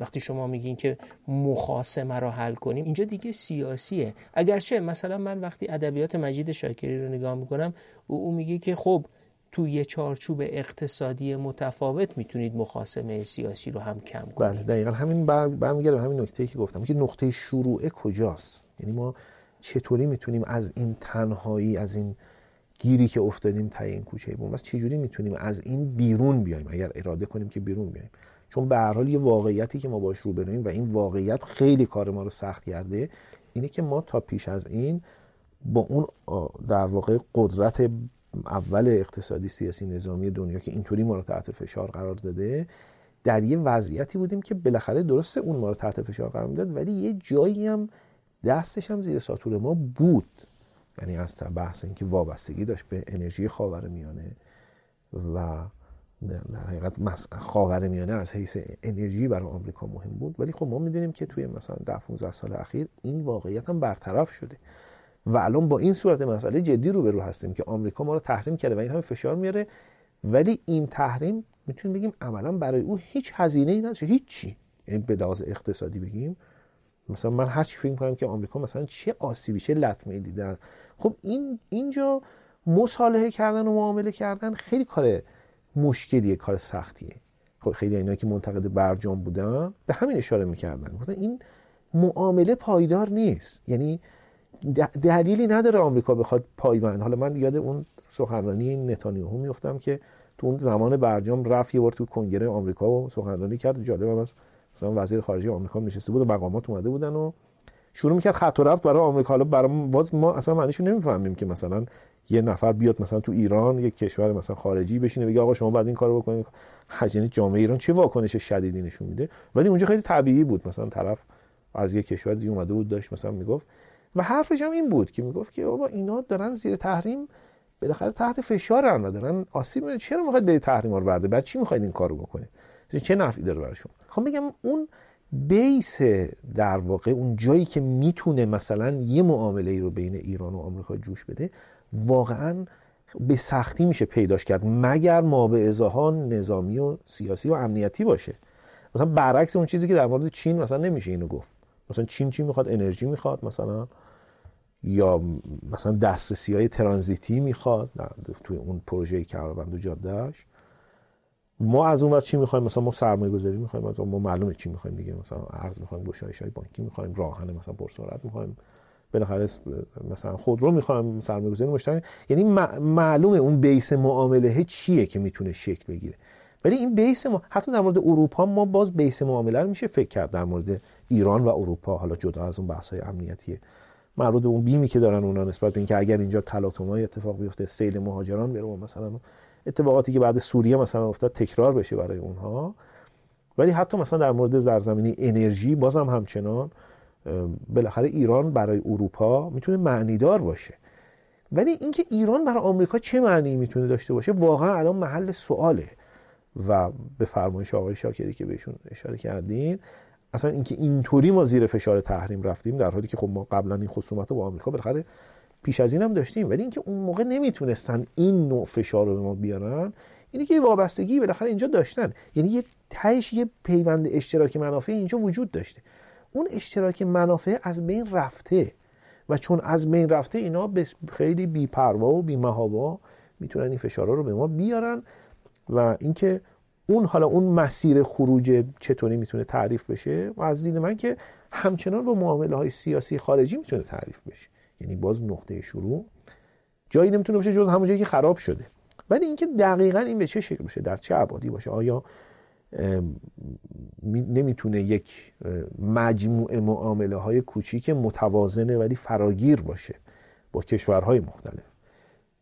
وقتی شما میگین که مخاصمه رو حل کنیم، اینجا دیگه سیاسیه. اگرچه مثلا من وقتی ادبیات مجید شاکری رو نگاه میکنم، او میگه که خب تو یه چارچوب اقتصادی متفاوت میتونید مخاصمه سیاسی رو هم کم کنید. بله دقیقاً همین برمیگرده همین نکته‌ای که گفتم که نقطه شروع کجاست، یعنی ما چطوری میتونیم از این تنهایی، از این گیری که افتادیم تا این کوچه بون، چجوری میتونیم از این بیرون بیایم اگر اراده کنیم که بیرون بیایم. چون به هر حال یه واقعیتی که ما باش روبرویم و این واقعیت خیلی کار ما رو سخت کرده، اینه که ما تا پیش از این با اون در واقع قدرت اول اقتصادی سیاسی نظامی دنیا که اینطوری ما رو تحت فشار قرار داده، در یه وضعیتی بودیم که بالاخره درسته اون ما رو تحت فشار قرار میداد، ولی یه جایی هم دستش هم زیر ساطور ما بود، یعنی از بحث این که وابستگی داشت به انرژی خاورمیانه و در حقیقت خاورمیانه از حیث انرژی برای آمریکا مهم بود. ولی خب ما میدونیم که توی مثلا 10-15 سال اخیر این واقعیت هم برطرف شده و الان با این صورت مسئله جدی روبرو هستیم که آمریکا ما رو تحریم کرده و این همه فشار میاره، ولی این تحریم میتونیم بگیم عملا برای او هیچ هزینه‌ای نداشته، هیچ چی. یعنی به لحاظ اقتصادی بگیم مثلا من هر چی فکر می‌کنم که آمریکا مثلا چه آسیبی چه لطمه‌ای دیده. خب اینجا مصالحه کردن و معامله کردن خیلی کار مشکلیه، کار سختیه. خب خیلی اینا که منتقد برجام بودن به همین اشاره می‌کردن، گفتن این معامله پایدار نیست، یعنی دلیلی نداره آمریکا بخواد پایبند. حالا من یاد اون سخنرانی نتانیاهو میافتم که تو اون زمان برجام رفت یه بار تو کنگره آمریکا و سخنرانی کرد، جالبم است مثلا وزیر خارجه آمریکا نشسته بود و مقامات اومده بودن و شروع میکرد خط و ربط برای آمریکا. حالا برای واس ما اصلا معنیشو نمیفهمیم که مثلا یه نفر بیاد مثلا تو ایران یک کشور مثلا خارجی بشینه بگه آقا شما بعد این کارو بکنید، یعنی جامعه ایران چه واکنش شدیدی نشون میده. ولی اونجا خیلی طبیعی بود، مثلا طرف از یک کشور دیگه اومده بود داشت مثلا میگفت و حرفش هم این بود که میگفت که بابا اینا دارن زیر تحریم، بالاخره تحت فشارن و دارن آسیب میبینن، چرا میخواید به تحریما رو برده، بعد چی میخواید این کارو بکنید، چه نفعی داره براشون. خب میگم اون بیس در واقع اون جایی که میتونه مثلا یه معامله ای رو بین ایران و آمریکا جوش بده واقعا به سختی میشه پیداش کرد، مگر مابعضاها نظامی و سیاسی و امنیتی باشه. مثلا برعکس اون چیزی که در مورد چین مثلا نمیشه اینو گفت، مثلا چین چی میخواد، انرژی میخواد مثلا، یا مثلا دسترسی‌های ترانزیتی میخواد توی اون پروژه کمربند و جادهش. ما از اون ور چی می‌خوایم، مثلا ما سرمایه‌گذاری می‌خوایم، مثلا ما معلومه چی می‌خوایم دیگه، مثلا ارز می‌خوایم، گشایش‌های بانکی می‌خوایم، راهن مثلا پرسرعت می‌خوایم، بالاخره مثلا خودرو می‌خوایم، سرمایه‌گذاری مشترک، یعنی معلومه اون بیس معامله چیه که می‌تونه شکل بگیره. ولی این بیس ما حتی در مورد اروپا ما باز بیس معامله رو میشه فکر کرد، در مورد ایران و اروپا حالا جدا از اون بحث‌های امنیتیه مربوط به اون بیمی که دارن اونا نسبت به اینکه اگر اینجا تلاطم‌های اتفاق بیفته، سیل مهاجران بره و مثلا اتفاقاتی که بعد سوریه مثلا افتاد تکرار بشه برای اونها. ولی حتی مثلا در مورد زیرزمینی انرژی باز هم همچنان بالاخره ایران برای اروپا میتونه معنیدار باشه. ولی اینکه ایران برای آمریکا چه معنی میتونه داشته باشه واقعا الان محل سواله و به فرمایش آقای شاکری که بهشون اشاره کردین، اصلا اینکه اینطوری ما زیر فشار تحریم رفتیم در حالی که خب ما قبلا این خصومت رو با آمریکا بالاخره پیش از این هم داشتیم، ولی اینکه اون موقع نمیتونستن این نوع فشار رو به ما بیارن، اینی که وابستگی بالاخره اینجا داشتن، یعنی یه تهش یه پیوند اشتراک منافع اینجا وجود داشته، اون اشتراک منافع از بین رفته و چون از بین رفته اینا خیلی بی‌پروا و بی‌محابا میتونن این فشارا رو به ما بیارن. و اینکه اون حالا اون مسیر خروج چطوری میتونه تعریف بشه و از دید من که همچنان با معامله‌های سیاسی خارجی میتونه تعریف بشه، یعنی باز نقطه شروع جایی نمیتونه باشه جز همون جایی که خراب شده. ولی اینکه دقیقاً این به چه شکل باشه، در چه ابعادی باشه، آیا نمیتونه یک مجموعه معامله‌های کوچیک متوازنه ولی فراگیر باشه با کشورهای مختلف،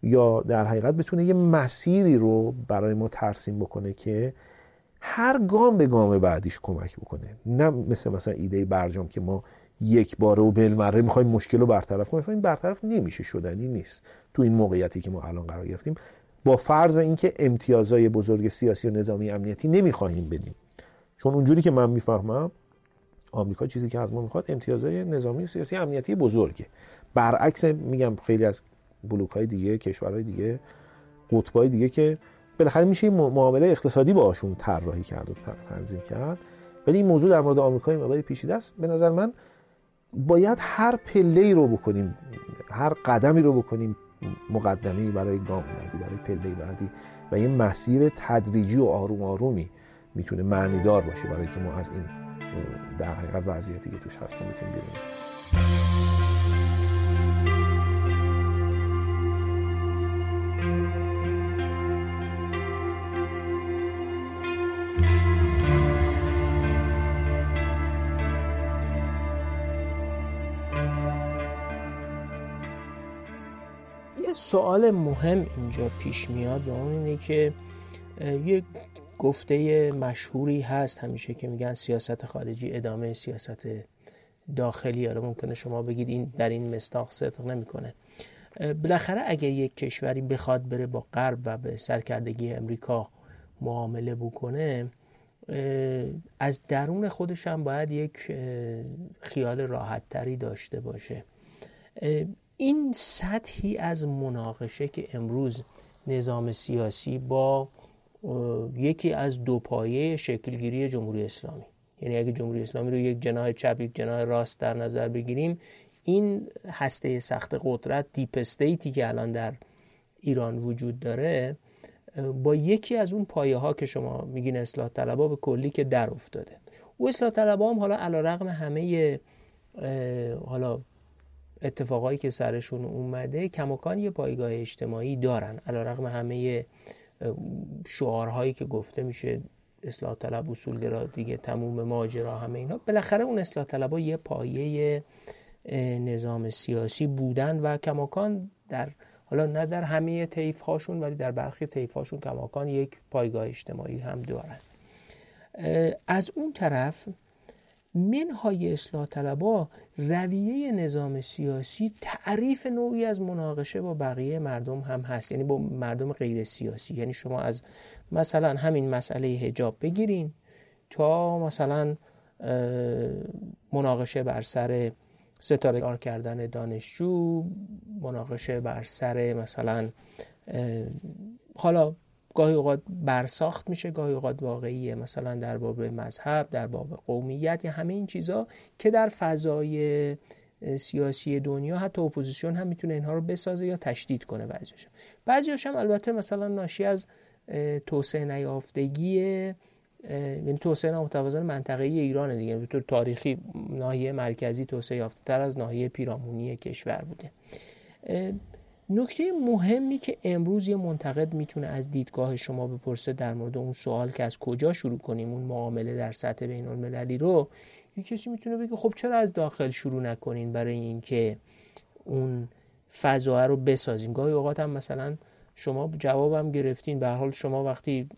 یا در حقیقت بتونه یه مسیری رو برای ما ترسیم بکنه که هر گام به گام بعدیش کمک بکنه، نه مثلا ایده برجام که ما یک باره و بلمره میخوایم مشکل رو برطرف کنیم. مثلا این برطرف نمیشه، شدنی نیست تو این موقعیتی که ما الان قرار گرفتیم، با فرض اینکه امتیازهای بزرگ سیاسی و نظامی امنیتی نمیخوایم بدیم، چون اونجوری که من میفهمم آمریکا چیزی که از ما میخواد امتیازهای نظامی و سیاسی امنیتی بزرگه، برعکس میگم خیلی از بلوک‌های دیگه، کشورهای دیگه، قطب‌های دیگه که بالاخره میشه معامله اقتصادی باهاشون طراحی کرد و تنظیم کرد. ولی این موضوع در مورد آمریکا مقداری پیچیده است به نظر من، باید هر پله‌ای رو بکنیم، هر قدمی رو بکنیم مقدمه‌ای برای گام بعدی، برای پله بعدی، و این مسیر تدریجی و آروم آرومی میتونه معنیدار باشه برای که ما از این در حقیقت وضعیتی که توش هستیم میتونیم بیرون. سوال مهم اینجا پیش میاد و اون اینه که یک گفته مشهوری هست همیشه که میگن سیاست خارجی ادامه سیاست داخلی. حالا ممکنه شما بگید این در این مصداق صدق نمیکنه. بالاخره اگر یک کشوری بخواد بره با غرب و به سرکردگی امریکا معامله بکنه، از درون خودش هم باید یک خیال راحت تری داشته باشه. این سطحی از مناقشه که امروز نظام سیاسی با یکی از دو پایه شکلگیری جمهوری اسلامی، یعنی اگه جمهوری اسلامی رو یک جناح چپ یک جناح راست در نظر بگیریم، این هسته سخت قدرت دیپ استیتی که الان در ایران وجود داره با یکی از اون پایه ها که شما میگین اصلاح طلبا به کلی که در افتاده، او اصلاح طلبا هم حالا علی رغم همه حالا اتفاقایی که سرشون اومده کماکان یه پایگاه اجتماعی دارن، علیرغم همه شعارهایی که گفته میشه اصلاح طلب اصولگرا دیگه تموم ماجرا همه اینا، بالاخره اون اصلاح طلب‌ها یه پایه نظام سیاسی بودن و کماکان در حالا نه در همه طیف‌هاشون ولی در برخی طیف‌هاشون کماکان یک پایگاه اجتماعی هم دارن. از اون طرف منهای اصلاح طلبها رویه نظام سیاسی تعریف نوعی از مناقشه با بقیه مردم هم هست، یعنی با مردم غیر سیاسی. یعنی شما از مثلا همین مسئله حجاب بگیرین تا مثلا مناقشه بر سر ستاره‌دار کردن دانشجو، مناقشه بر سر مثلا حالا گاهی اوقات برساخت میشه، گاهی اوقات واقعیه، مثلا در باب مذهب، در باب قومیت، یا همه این چیزا که در فضای سیاسی دنیا حتی اپوزیسیون هم میتونه اینها رو بسازه یا تشدید کنه. بعضی‌هاش هم البته مثلا ناشی از توسعه نیافتگی، یعنی توسعه نامتوازن منطقه ایران دیگه، به طور تاریخی ناحیه مرکزی توسعه یافته‌تر از ناحیه پیرامونی کشور بوده. نکته مهمی که امروز یه منتقد میتونه از دیدگاه شما بپرسه در مورد اون سوال که از کجا شروع کنیم اون معامله در سطح بین المللی رو، یه کسی میتونه بگه خب چرا از داخل شروع نکنین برای اینکه اون فضا رو بسازیم. گاهی اوقات هم مثلا شما جوابم گرفتین، به هر حال شما وقتی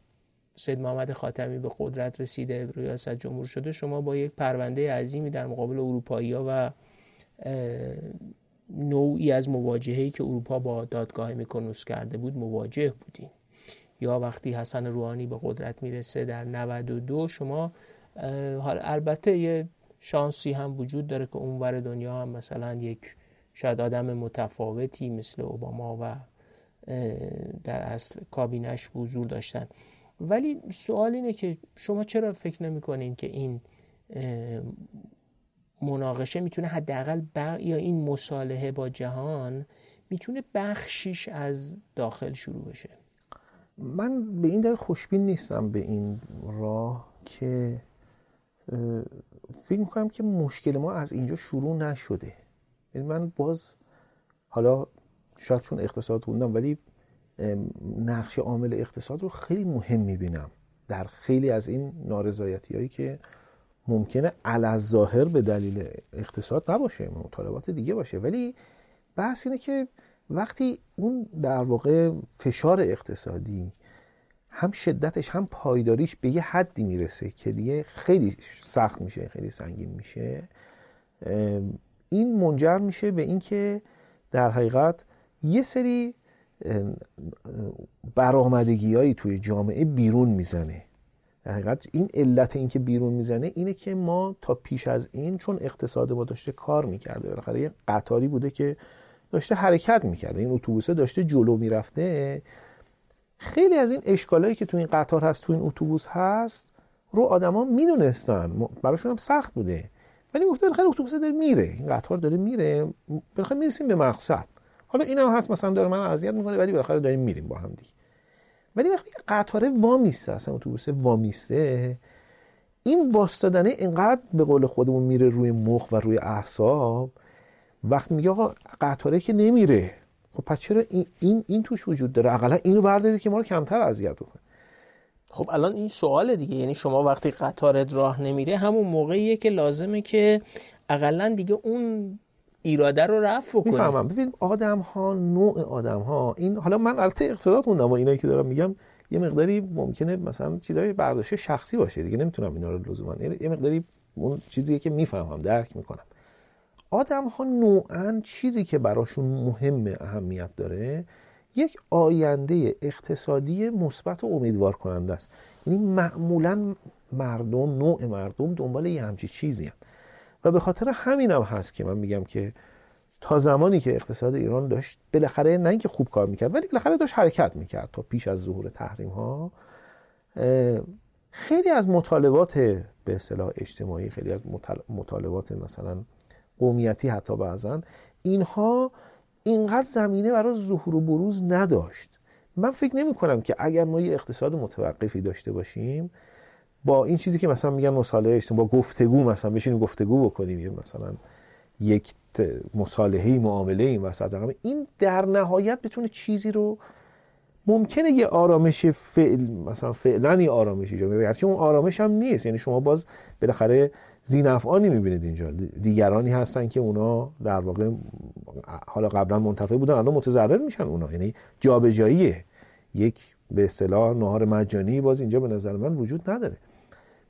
سید محمد خاتمی به قدرت رسیده، ریاست جمهور شده، شما با یک پرونده عظیمی در مقابل اروپایی‌ها و نوعی از مواجهه‌ای که اروپا با دادگاه میکنوس کرده بود مواجه بودین. یا وقتی حسن روحانی به قدرت میرسه در 92، شما البته یه شانسی هم وجود داره که اونور دنیا هم مثلا یک شاید آدم متفاوتی مثل اوباما و در اصل کابینش حضور داشتن، ولی سوال اینه که شما چرا فکر نمی‌کنین که این مناقشه میتونه حداقل یا این مصالحه با جهان میتونه بخشیش از داخل شروع بشه؟ من به این دلیل خوشبین نیستم به این راه که فکر میکنم که مشکل ما از اینجا شروع نشده. یعنی من باز حالا شاید چون اقتصاد خوندم ولی نقش عامل اقتصاد رو خیلی مهم میبینم در خیلی از این نارضایتی هایی که ممکنه علاظاهر به دلیل اقتصاد نباشه، مطالبات دیگه باشه، ولی بحث اینه که وقتی اون در واقع فشار اقتصادی هم شدتش هم پایداریش به یه حدی میرسه که دیگه خیلی سخت میشه، خیلی سنگین میشه، این منجر میشه به این که در حقیقت یه سری برآمدگی‌هایی توی جامعه بیرون میزنه. در حقیقت این علت این که بیرون میزنه اینه که ما تا پیش از این چون اقتصاد ما داشته کار میکرده، بالاخره یه قطاری بوده که داشته حرکت میکرده، این اتوبوسه داشته جلو میرفته، خیلی از این اشکالایی که تو این قطار هست، تو این اتوبوس هست رو آدما میدونستان، براشون هم سخت بوده، ولی گفتن بالاخره اتوبوسه داره میره، این قطار داره میره، بالاخره میرسیم به مقصد. حالا اینم هست مثلا داره من اذیت میکنه ولی بالاخره داریم میریم با هم دیگه. ولی وقتی قطاره وامیسته، اصلا اتوبوسه وامیسته، این واسطادنه اینقدر به قول خودمون میره روی مخ و روی اعصاب. وقتی میگه آقا قطاره که نمیره، خب پس چرا این توش وجود داره؟ اقلا اینو بردارید که ما رو کمتر اذیت کنه. خب الان این سواله دیگه، یعنی شما وقتی قطارت راه نمیره همون موقعیه که لازمه که اقلا دیگه اون ایراده رو رفع بکنه. میفهمم. ببین آدم‌ها، نوع آدم‌ها، این حالا من البته اقتصادات موندم و اینایی که دارم میگم یه مقداری ممکنه مثلا چیزای برداشت شخصی باشه دیگه، نمیتونم اینا رو لزوما، یه مقداری اون چیزیه که میفهمم، درک میکنم. آدم‌ها نوعاً چیزی که براشون مهمه، اهمیت داره، یک آینده اقتصادی مثبت و امیدوار کننده است. یعنی معمولاً مردم، نوع مردم دنبال یه همچین چیزیه. و به خاطر همینم هست که من میگم که تا زمانی که اقتصاد ایران داشت بالاخره نه اینکه خوب کار میکرد ولی بالاخره داشت حرکت میکرد تا پیش از ظهور تحریم ها، خیلی از مطالبات به اصطلاح اجتماعی، خیلی از مطالبات مثلا قومیتی حتی بعضن، اینها اینقدر زمینه برای ظهور و بروز نداشت. من فکر نمی کنم که اگر ما یه اقتصاد متوقفی داشته باشیم با این چیزی که مثلا میگن مصالحه اجتماعی، با گفتگو، مثلا بشینیم گفتگو بکنیم، مثلا یک مصالحه معامله این وسط رقم، این در نهایت بتونه چیزی رو، ممکنه یه آرامش فعل مثلا فعلا یه آرامش ایجاد کنه، هرچند اون آرامش هم نیست. یعنی شما باز بالاخره ذی‌نفعانی میبینید اینجا، دیگرانی هستن که اونا در واقع حالا قبلا منتفع بودن الان متضرر میشن اونا، یعنی جابجاییه، یک به اصطلاح نهار مجانی باز اینجا به نظر من وجود نداره.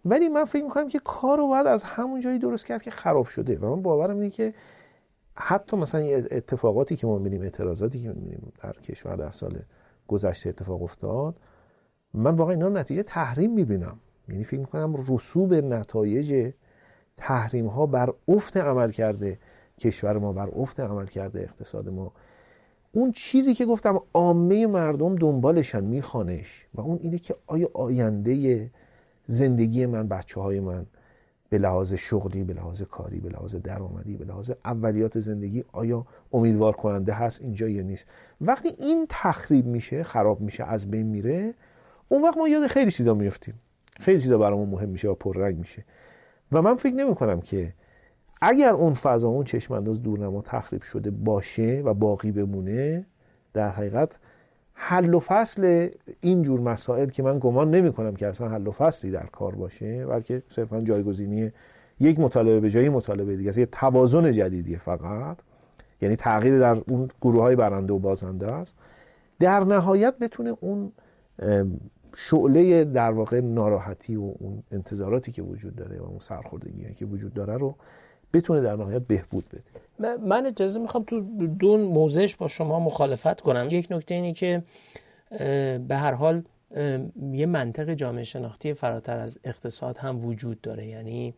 ولی من فکر می‌کنم که کارو باید از همون جایی درست کرد که خراب شده و من باورم اینه که حتی مثلا اتفاقاتی که ما می‌بینیم، اعتراضاتی که می‌بینیم در کشور در سال گذشته اتفاق افتاد، من واقعا اینا نتیجه تحریم می‌بینم. یعنی فکر می‌کنم رسوب نتایج تحریم‌ها بر افت عمل کرده کشور ما، بر افت عمل کرده اقتصاد ما، اون چیزی که گفتم عامه مردم دنبالشن، میخوانش، و اون اینه که آیا آینده زندگی من، بچه‌های من، به لحاظ شغلی، به لحاظ کاری، به لحاظ درآمدی، به لحاظ اولیات زندگی، آیا امیدوار کننده هست اینجا یا نیست. وقتی این تخریب میشه، خراب میشه، از بین میره، اون وقت ما یاد خیلی چیزا میفتیم، خیلی چیزا برامون مهم میشه و پررنگ میشه. و من فکر نمی‌کنم که اگر اون فضا، اون چشم‌انداز دورنما تخریب شده باشه و باقی بمونه، در حقیقت حل و فصل این جور مسائل که من گمان نمی‌کنم که اصلا حل و فصلی در کار باشه، بلکه صرفاً جایگزینی یک مطالبه به جای مطالبه دیگه است، یه توازن جدیدیه فقط، یعنی تغییر در اون گروه‌های برنده و بازنده است، در نهایت بتونه اون شعله در واقع ناراحتی و اون انتظاراتی که وجود داره و اون سرخوردگی که وجود داره رو بتونه در نهایت بهبود بده. من اجازه میخوام تو دون موضعش با شما مخالفت کنم. یک نکته اینه که به هر حال یه منطق جامعه شناختی فراتر از اقتصاد هم وجود داره، یعنی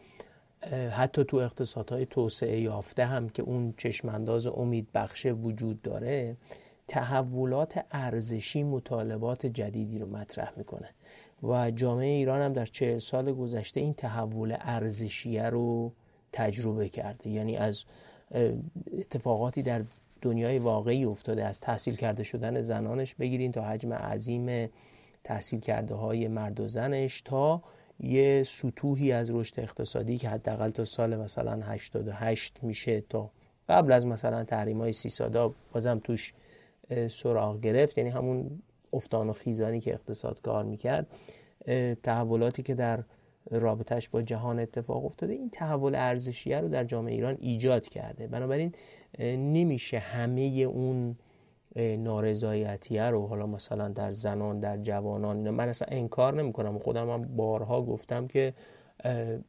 حتی تو اقتصادهای توسعه یافته هم که اون چشمانداز امید بخش وجود داره، تحولات ارزشی مطالبات جدیدی رو مطرح میکنه و جامعه ایران هم در 40 سال گذشته این تحول ارزشیه رو تجربه کرده، یعنی از اتفاقاتی در دنیای واقعی افتاده، از تحصیل کرده شدن زنانش بگیرین تا حجم عظیم تحصیل کرده های مرد و زنش، تا یه سطوحی از رشد اقتصادی که حداقل تا سال مثلا 88 میشه، تا قبل از مثلا تحریم های 30 ساله بازم توش سراغ گرفت، یعنی همون افتان و خیزانی که اقتصاد کار میکرد، تحولاتی که در رابطهش با جهان اتفاق افتاده، این تحول ارزشیه رو در جامعه ایران ایجاد کرده. بنابراین نمیشه همه اون نارضایتیه رو حالا مثلا در زنان، در جوانان، من اصلا انکار نمی کنم، خودم هم بارها گفتم که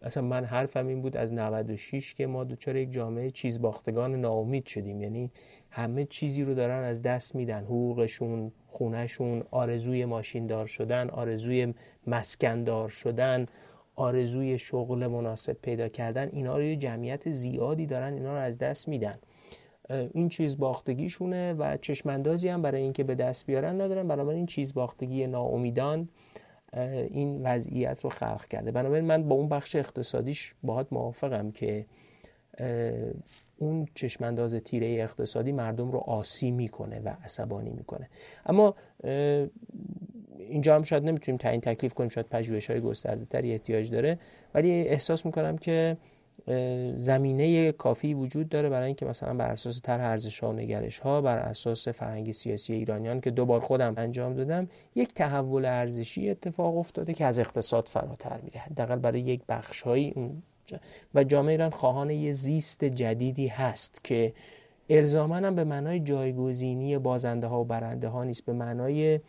اصلا من حرفم این بود از 96 که ما دوچار یک جامعه چیز باختگان ناامید شدیم، یعنی همه چیزی رو دارن از دست میدن، حقوقشون، خونهشون، آرزوی ماشیندار شدن، آرزوی مسکندار شدن، آرزوی شغل مناسب پیدا کردن، اینا رو جمعیت زیادی دارن اینا رو از دست میدن، این چیز باختگیشونه و چشمندازی هم برای اینکه به دست بیارن ندارن، بنابراین این چیز باختگی ناامیدان این وضعیت رو خلق کرده. بنابراین من با اون بخش اقتصادیش باهات موافقم که اون چشمنداز تیره اقتصادی مردم رو آسی میکنه و عصبانی میکنه، اما اینجا هم شاید نمیتونیم تعیین تکلیف کنیم، شاید پژوهش‌های گسترده‌تری احتیاج داره، ولی احساس میکنم که زمینه کافی وجود داره برای اینکه مثلا بر اساس طرح ارزش‌ها و نگرش‌ها، بر اساس فرهنگ سیاسی ایرانیان که 2 بار خودم انجام دادم، یک تحول ارزشی اتفاق افتاده که از اقتصاد فراتر میره، حداقل برای یک بخشایی، و جامعه ایران خواهان یه زیست جدیدی هست که الزاماً هم به معنای جایگزینی بازنده‌ها و برنده‌ها نیست، به معنای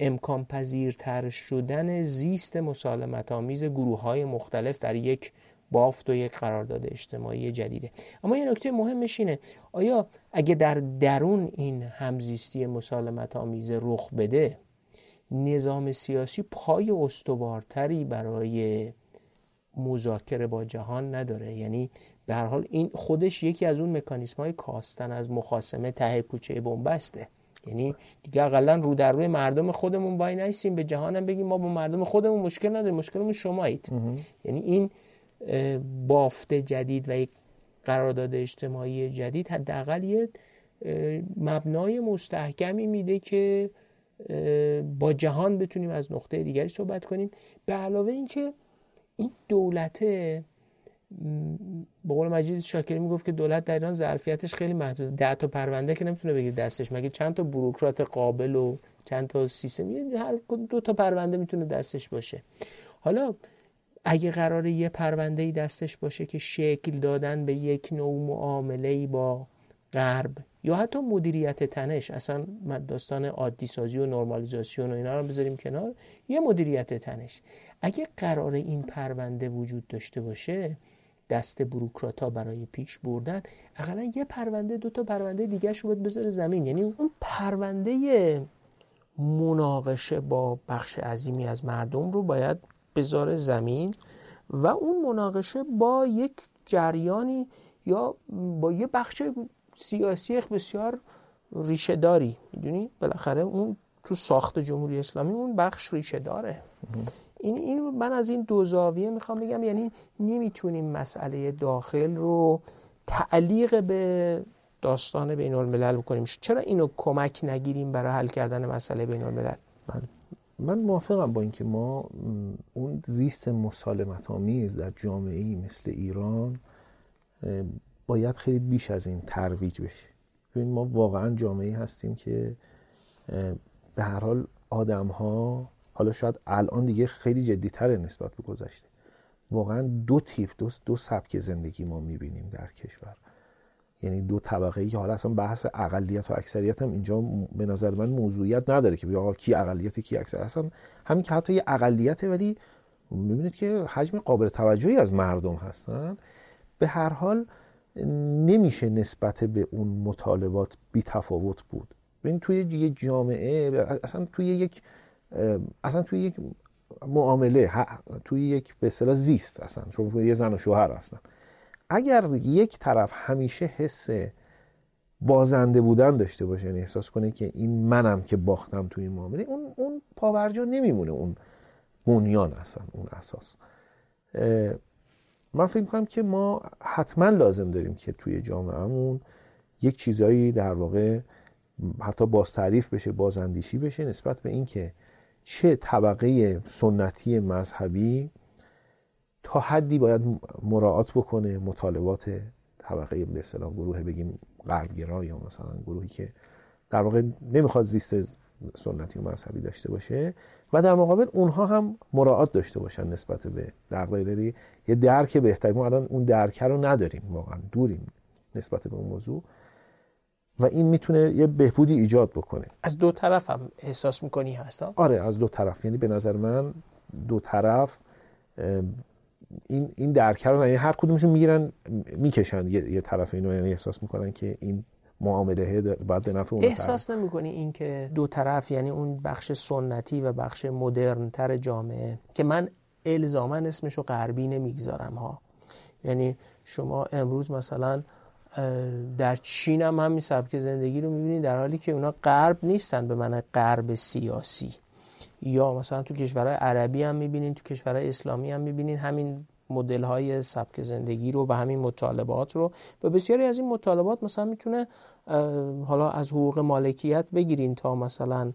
امکان پذیرتر شدن زیست مسالمت‌آمیز گروه‌های مختلف در یک بافت و یک قرارداد اجتماعی جدیده. اما یه نکته مهمش اینه، آیا اگه در درون این همزیستی مسالمت‌آمیز رخ بده، نظام سیاسی پای استوارتری برای مذاکره با جهان نداره؟ یعنی به هر حال این خودش یکی از اون مکانیزم‌های کاستن از مخاصمه ته کوچه بنبسته، یعنی دیگه اقلا رو در روی مردم خودمون وای نایسیم، به جهانم بگیم ما با مردم خودمون مشکل نداریم، مشکلمون شمایید. یعنی این بافت جدید و یک قرارداد اجتماعی جدید حداقل یه مبنای مستحکمی میده که با جهان بتونیم از نقطه دیگری صحبت کنیم. به علاوه اینکه این دولت، به قول مجید شاکری میگفت که دولت در ایران ظرفیتش خیلی محدود، 10 تا پرونده که نمیتونه بگیره دستش، مگه چند تا بوروکرات قابل و چند تا سیستم، هر 2 تا پرونده میتونه دستش باشه. حالا اگه قراره یه پرونده‌ای دستش باشه که شکل دادن به یک نوع معامله‌ای با غرب یا حتی مدیریت تنش، اصلا داستان عادی سازی و نرمالیزاسیون و اینا رو بذاریم کنار، یه مدیریت تنش. اگه قرار این پرونده وجود داشته باشه، دست بوروکرات‌ها برای پیش بردن حداقل یه پرونده، دو تا پرونده دیگه شو باید بذاره زمین. یعنی اون پرونده مناقشه با بخش عظیمی از مردم رو باید بذاره زمین و اون مناقشه با یک جریانی یا با یه بخش سیاسی بسیار ریشه داری، میدونی بالاخره اون تو ساخت جمهوری اسلامی اون بخش ریشه داره. این من از این دو زاویه میخوام بگم، یعنی نمیتونیم مسئله داخل رو تعلیق به داستان بین الملل بکنیم. چرا اینو کمک نگیریم برای حل کردن مسئله بین الملل؟ من موافقم با اینکه ما اون زیست مسالمت‌آمیز در جامعه‌ای مثل ایران باید خیلی بیش از این ترویج بشه. ببین ما واقعا جامعه‌ای هستیم که به هر حال آدم‌ها، حالا شاید الان دیگه خیلی جدی‌تره نسبت به گذشته، واقعا دو سبک زندگی ما می‌بینیم در کشور، یعنی دو طبقه‌ای که حالا اصلا بحث اقلیت و اکثریت هم اینجا به نظر من موضوعیت نداره که بیا آقا کی اقلیت کی اکثر، اصلا همین که حتی یه اقلیته ولی می‌بینید که حجم قابل توجهی از مردم هستن، به هر حال نمیشه نسبت به اون مطالبات بی‌تفاوت بود. ببین توی یه جامعه، اصلا توی یک معامله، توی یک به اصطلاح زیست، اصلا چون یه زن و شوهر هستن، اگر یک طرف همیشه حس بازنده بودن داشته باشه، یعنی احساس کنه که این منم که باختم توی این معامله، اون پاورجا نمیمونه، اون بنیان اصلا، اون اساس. من فکر می‌کنم که ما حتما لازم داریم که توی جامعهمون یک چیزایی در واقع حتی باز تعریف بشه، بازاندیشی بشه نسبت به این که چه طبقه سنتی مذهبی تا حدی باید مراعات بکنه مطالبات طبقه به اصطلاح گروه بگیم غربگرا، یا مثلا گروهی که در واقع نمیخواد زیست سنتی و مذهبی داشته باشه، و در مقابل اونها هم مراعات داشته باشن نسبت به دغدغه، یه درک بهتری. ما الان اون درک رو نداریم، واقعا دوریم نسبت به اون موضوع و این میتونه یه بهبودی ایجاد بکنه. از دو طرف هم احساس می‌کنی هستا؟ آره از دو طرف، یعنی به نظر من دو طرف این درک رو، یعنی هر کدومشون میگیرن میکشن یه طرف اینو، یعنی احساس میکنن که این معامله باید به نفع اون طرف. احساس نمیکنی این که دو طرف، یعنی اون بخش سنتی و بخش مدرن تر جامعه، که من الزاما اسمشو غربی نمیگذارم ها، یعنی شما امروز مثلا در چین هم همین سبک زندگی رو میبینید، در حالی که اونا غرب نیستن به معنی غرب سیاسی، یا مثلا تو کشورهای عربی هم میبینین، تو کشورهای اسلامی هم میبینین همین مدل‌های سبک زندگی رو و همین مطالبات رو. و بسیاری از این مطالبات مثلا میتونه حالا از حقوق مالکیت بگیرین تا مثلا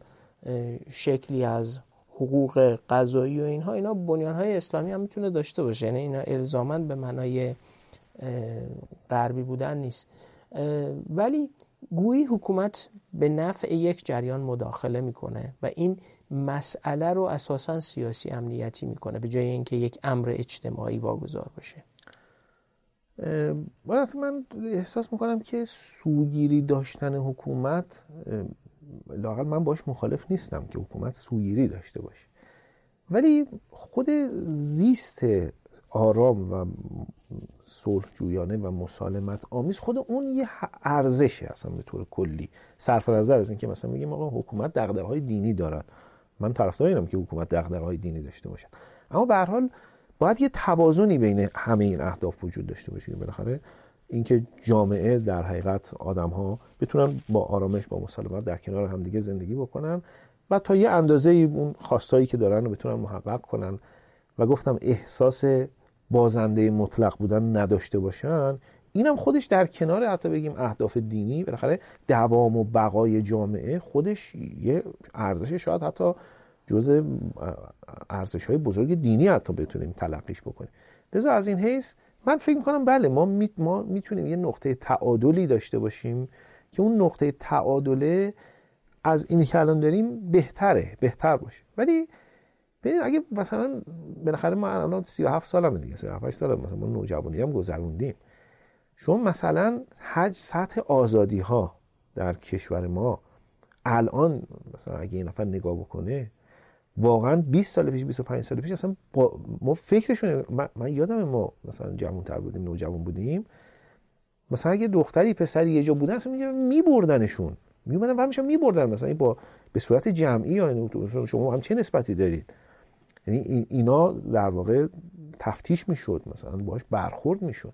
شکلی از حقوق قضایی و اینها، اینا بنیان‌های اسلامی هم میتونه داشته باشه، یعنی اینا الزاماً به معنای غربی بودن نیست. ولی گویی حکومت به نفع یک جریان مداخله میکنه و این مسئله رو اساساً سیاسی امنیتی میکنه به جای اینکه یک امر اجتماعی واگذار بشه. من احساس میکنم که سوگیری داشتن حکومت، لااقل من باش مخالف نیستم که حکومت سوگیری داشته باشه، ولی خود زیست آرام و صلح‌جویانه و مسالمت آمیز، خود اون یه ارزشه اصلا به طور کلی، صرف نظر از این که مثلا میگیم آقا حکومت دغدغه‌های دینی دارد، من طرفدار اینم که حکومت دغدغه‌های دینی داشته باشه، اما به هر حال باید یه توازنی بین همه این اهداف وجود داشته باشه، بالاخره اینکه جامعه در حقیقت آدم‌ها بتونن با آرامش، با مسالمت در کنار همدیگه زندگی بکنن و تا یه اندازه‌ای اون خواستایی که دارن رو بتونن محقق کنن و گفتم احساس بازنده مطلق بودن نداشته باشن. اینم خودش در کنار حتی بگیم اهداف دینی، بالاخره دوام و بقای جامعه خودش یه ارزش، شاید حتی جزء ارزش‌های بزرگ دینی حتی بتونیم تلقیش بکنیم. لذا از این حیث من فکر می‌کنم بله ما میتونیم یه نقطه تعادلی داشته باشیم که اون نقطه تعادله از این که الان داریم بهتر باشه. ولی ببین اگه مثلا بالاخره من الان 37 سالمه دیگه، 38 سالمه، مثلا من نوجوانی هم گذروندیم، شما مثلا حج سطح آزادی ها در کشور ما الان مثلا اگه این نفر نگاه بکنه واقعا 20 سال پیش 25 سال پیش اصلا ما فکرشون، من یادم ما مثلا جوان‌تر بودیم، نوجوان بودیم، مثلا اگه دختری پسری یه جا بودن اصلا میبردنشون، میومدن همیشه میبردن، مثلا با به صورت جمعی یا اینو شما هم چه نسبتی دارید؟ یعنی اینا در واقع تفتیش میشد، مثلا باهاش برخورد میشد.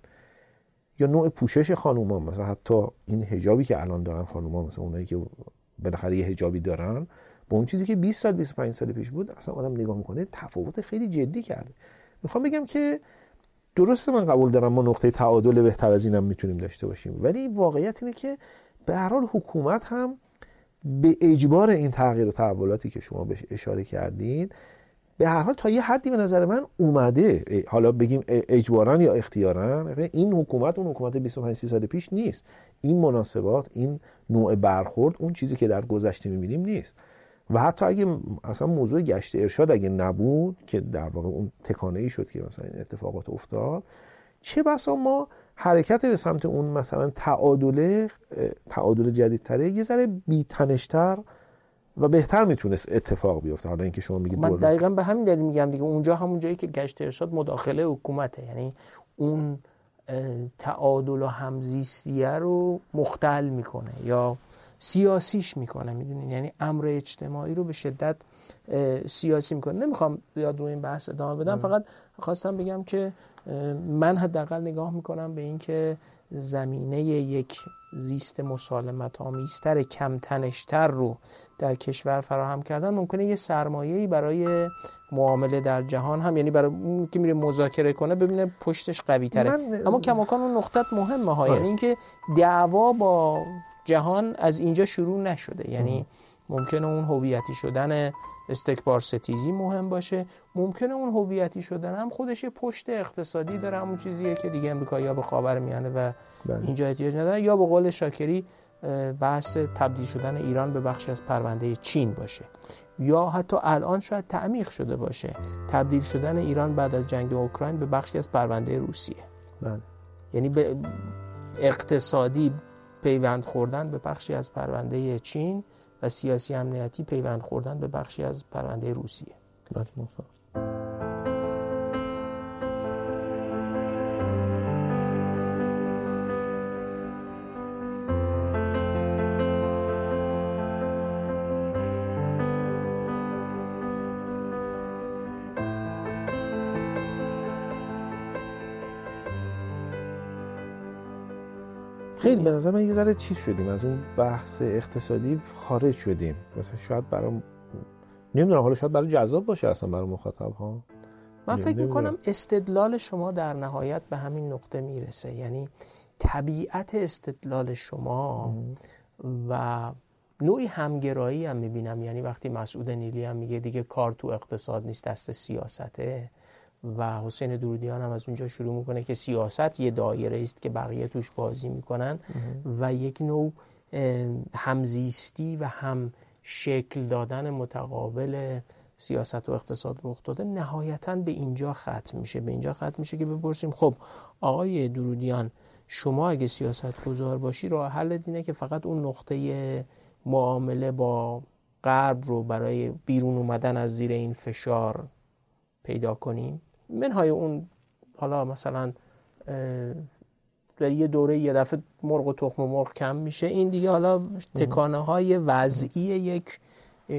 یا نوع پوشش خانوما، مثلا حتی این حجابی که الان دارن خانوما، مثلا اونایی که بالاخره یه حجابی دارن با اون چیزی که 20 سال 25 سال پیش بود اصلا آدم نگاه میکنه تفاوت خیلی جدی کرده. میخوام بگم که درسته، من قبول دارم ما نقطه تعادل بهتر از اینم میتونیم داشته باشیم، ولی واقعیت اینه که به هر حال حکومت هم به اجبار این تغییر و تحولاتی که شما بهش اشاره کردین به هر حال تا یه حدی به نظر من اومده، حالا بگیم اجباراً یا اختیاراً، این حکومت اون حکومت 25 30 سال پیش نیست، این مناسبات، این نوع برخورد اون چیزی که در گذشته می‌بینیم نیست. و حتی اگه اصلا موضوع گشت ارشاد اگه نبود که در واقع اون تکانه‌ای شد که مثلا این اتفاقات افتاد، چه بسا ما حرکت به سمت اون مثلا تعادل جدیدتره یه ذره بی‌تنش‌تر و بهتر میتونست اتفاق بیفته. حالا اینکه شما میگید من دقیقاً به همین دلیل میگم دیگه، اونجا همون جایی که گشت ارشاد مداخله حکومته، یعنی اون تعادل و همزیستیه رو مختل میکنه یا سیاسیش میکنه، میدونین، یعنی امر اجتماعی رو به شدت سیاسی میکنه. نمیخوام زیاد روی این بحث ادامه بدم، فقط خواستم بگم که من حداقل نگاه میکنم به این که زمینه یک زیست مسالمت آمیزتر، کم تنشتر رو در کشور فراهم کردن ممکنه یه سرمایه‌ای برای معامله در جهان هم، یعنی برای اون که میره مذاکره کنه ببینه پشتش قوی تره. اما کماکان اون نقطه مهمه ها، یعنی اینکه دعوا با جهان از اینجا شروع نشده، یعنی ممکنه اون هویتی شدن استکبار ستیزی مهم باشه، ممکنه اون هویتی شدن هم خودش یه پشت اقتصادی داره، همون چیزیه که دیگه امریکایی‌ها به خاورمیانه و اینجا احتیاج ندارن، یا به قول شاکری بحث تبدیل شدن ایران به بخشی از پرونده چین باشه، یا حتی الان شاید تعمیق شده باشه تبدیل شدن ایران بعد از جنگ اوکراین به بخشی از پرونده روسیه. بله، یعنی به اقتصادی پیوند خوردن به بخشی از پرونده چین و سیاسی امنیتی پیوند خوردن به بخشی از پرونده روسیه. خیلی به نظر من یه ذره چیز شدیم، از اون بحث اقتصادی خارج شدیم، مثلا شاید برام نمیدونم، حالا شاید برای جذاب باشه اصلا برای مخاطب ها. من فکر میکنم استدلال شما در نهایت به همین نقطه میرسه، یعنی طبیعت استدلال شما و نوعی همگرایی هم میبینم، یعنی وقتی مسعود نیلی هم میگه دیگه کار تو اقتصاد نیست دست سیاسته، و حسین درودیان هم از اونجا شروع میکنه که سیاست یه دایره است که بقیه توش بازی میکنن و یک نوع همزیستی و هم شکل دادن متقابل سیاست و اقتصاد رخ داده. نهایتاً به اینجا ختم میشه، که بپرسیم خب آقای درودیان شما اگه سیاست گذار باشی راه حل اینه که فقط اون نقطه معامله با غرب رو برای بیرون اومدن از زیر این فشار پیدا کنیم، منهای اون حالا مثلا در یه دوره یه دفعه مرغ و تخم مرغ کم میشه، این دیگه حالا تکانه های وضعی یک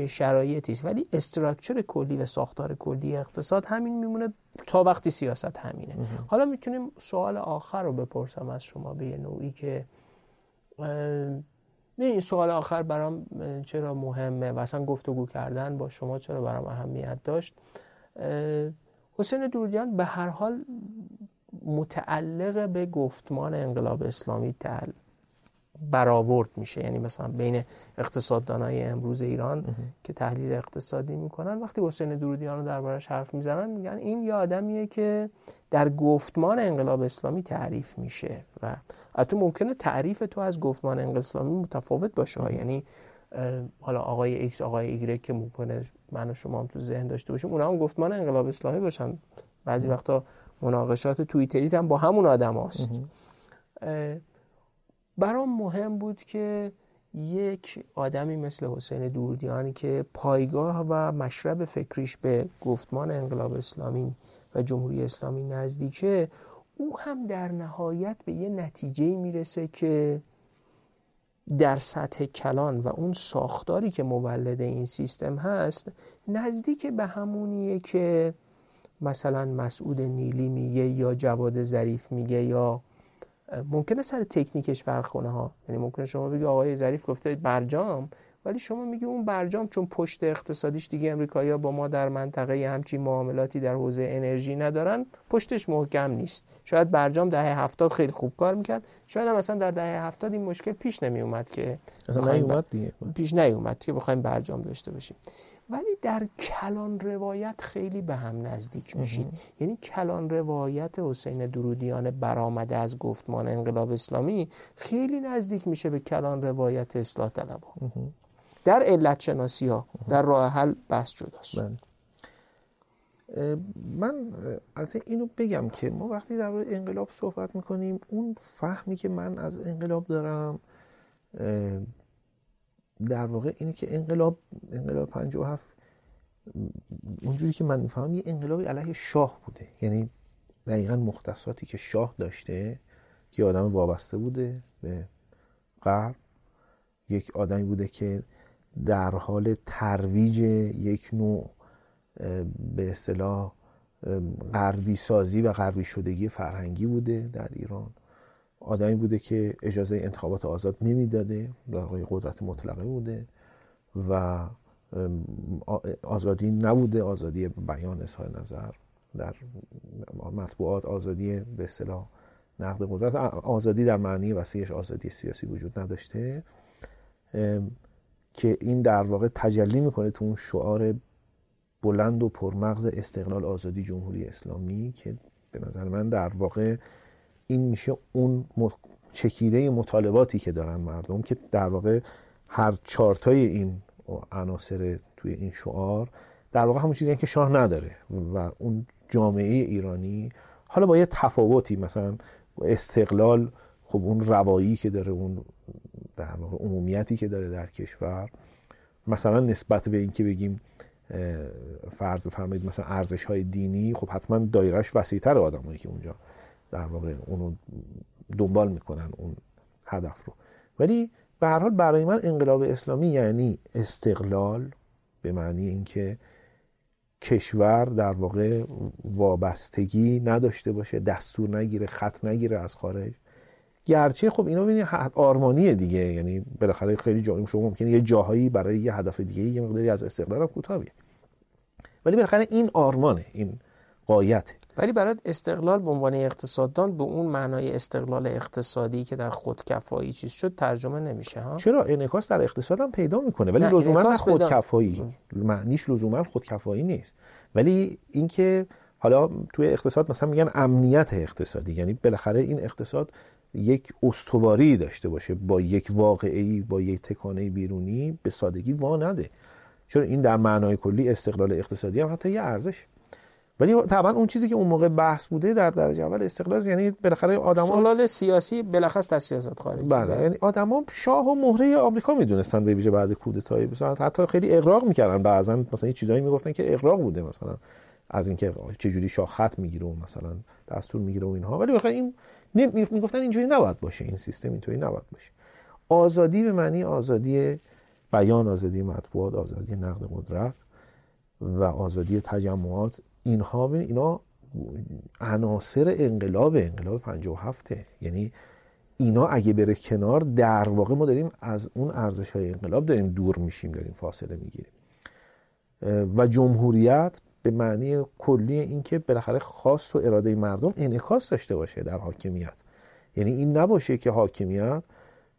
شرایطی است، ولی استراکچر کلی و ساختار کلی اقتصاد همین میمونه تا وقتی سیاست همینه. حالا میتونیم سوال آخر رو بپرسم از شما به یه نوعی که این سوال آخر برام چرا مهمه و اصلا گفتگو کردن با شما چرا برام اهمیت داشت. حسین درودیان به هر حال متعلق به گفتمان انقلاب اسلامی برآورد میشه، یعنی مثلا بین اقتصاددانای امروز ایران که تحلیل اقتصادی میکنن وقتی حسین درودیان رو دربارش حرف میزنن میگن این یه آدمیه که در گفتمان انقلاب اسلامی تعریف میشه و حتی ممکنه تعریف تو از گفتمان انقلاب اسلامی متفاوت باشه، یعنی حالا آقای ایکس آقای ایگرک که ممکنه من و شما هم تو ذهن داشته باشیم اونا هم گفتمان انقلاب اسلامی باشن، بعضی وقتا مناقشات توییتریت هم با همون آدم هاست. برام مهم بود که یک آدمی مثل حسین درودیان که پایگاه و مشرب فکریش به گفتمان انقلاب اسلامی و جمهوری اسلامی نزدیکه، او هم در نهایت به یه نتیجه میرسه که در سطح کلان و اون ساختاری که مولد این سیستم هست نزدیک به همونیه که مثلا مسعود نیلی میگه یا جواد ظریف میگه، یا ممکنه سر تکنیکش فرق کنه ها، یعنی ممکنه شما بگی آقای ظریف گفته برجام، ولی شما میگی اون برجام چون پشت اقتصادیش دیگه امریکایی‌ها با ما در منطقه همچین معاملاتی در حوزه انرژی ندارن، پشتش محکم نیست. شاید برجام دهه 70 خیلی خوب کار میکرد، شاید هم اصلا در دهه 70 این مشکل پیش نمیومد که اصلا نیومد دیگه، پیش نیومد که بخوایم برجام داشته باشیم. ولی در کلان روایت خیلی به هم نزدیک میشید. یعنی کلان روایت حسین درودیان برآمده از گفتمان انقلاب اسلامی خیلی نزدیک میشه به کلان روایت اصلاح طلبها. در علت شناسی ها در راه حل بحث جداست. من البته اینو بگم که ما وقتی در مورد انقلاب صحبت میکنیم، اون فهمی که من از انقلاب دارم در واقع اینه که انقلاب 57 اونجوری که من میفهمم یه انقلابی علیه شاه بوده، یعنی دقیقاً مختصاتی که شاه داشته که آدم وابسته بوده به غرب، یک آدمی بوده که در حال ترویج یک نوع به اصطلاح غربی سازی و غربی شدگی فرهنگی بوده در ایران، آدمی بوده که اجازه انتخابات آزاد نمیداده، در واقع قدرت مطلقه بوده و آزادی نبوده، آزادی بیان اظهار نظر در مطبوعات، آزادی به اصطلاح نقد قدرت، آزادی در معنی وسیعش آزادی سیاسی وجود نداشته، که این در واقع تجلی میکنه تو اون شعار بلند و پرمغز استقلال آزادی جمهوری اسلامی، که به نظر من در واقع این میشه اون چکیده مطالباتی که دارن مردم، که در واقع هر چارتای این عناصر توی این شعار در واقع همون چیزیه که شاه نداره و اون جامعه ایرانی حالا با یه تفاوتی، مثلا استقلال خب اون روایی که داره، اون در واقع عمومیتی که داره در کشور، مثلا نسبت به این که بگیم فرض فرمایید مثلا ارزش‌های دینی، خب حتما دایرهش وسیع‌تر آدمایی که اونجا در واقع اونو دنبال میکنن اون هدف رو. ولی به هر حال برای من انقلاب اسلامی یعنی استقلال به معنی اینکه کشور در واقع وابستگی نداشته باشه، دستور نگیره، خط نگیره از خارج. گرچه خب اینا ببینید آرمانیه دیگه، یعنی بالاخره خیلی جایی شما ممکنه یه جاهایی برای یه هدف دیگه یه مقداری از استقلال کوتاه بیاد، ولی بالاخره این آرمانه، این غایته. ولی برای استقلال به عنوان اقتصاددان به اون معنای استقلال اقتصادی که در خودکفایی چیز شد ترجمه نمیشه ها؟ چرا، انعکاس در اقتصاد هم پیدا میکنه، ولی لزوما خودکفایی، معنیش لزوما خودکفایی نیست. ولی اینکه حالا توی اقتصاد مثلا میگن امنیت اقتصادی، یعنی بالاخره این اقتصاد یک استواری داشته باشه، با یک واقعی، با یک تکانه بیرونی به سادگی وا نده، چون این در معنای کلی استقلال اقتصادی هم حتی یه ارزش. ولی طبعا اون چیزی که اون موقع بحث بوده در درجه اول استقلال، یعنی بالاخره آدما استقلال سیاسی بلخص در سیاست خارجی، بله، یعنی آدما شاه و مهره آمریکا میدونستان، به ویژه بعد کودتای، مثلا حتی خیلی اغراق میکردن، بعضن مثلا یه چیزایی میگفتن که اغراق بوده، مثلا از اینکه چه جوری شاه خط میگیره و مثلا دستور میگیره و اینها، ولی واقعا این میگفتن اینجوری نباید باشه، این سیستم اینطوری نباید باشه. آزادی به معنی آزادی بیان، آزادی مطبوعات، آزادی نقد قدرت و آزادی تجمعات، اینا عناصر انقلاب 57، یعنی اینا اگه بره کنار در واقع ما داریم از اون ارزش‌های انقلاب داریم دور میشیم، داریم فاصله میگیریم. و جمهوریت به معنی کلی این که بالاخره خواست و اراده مردم انعکاس داشته باشه در حاکمیت، یعنی این نباشه که حاکمیت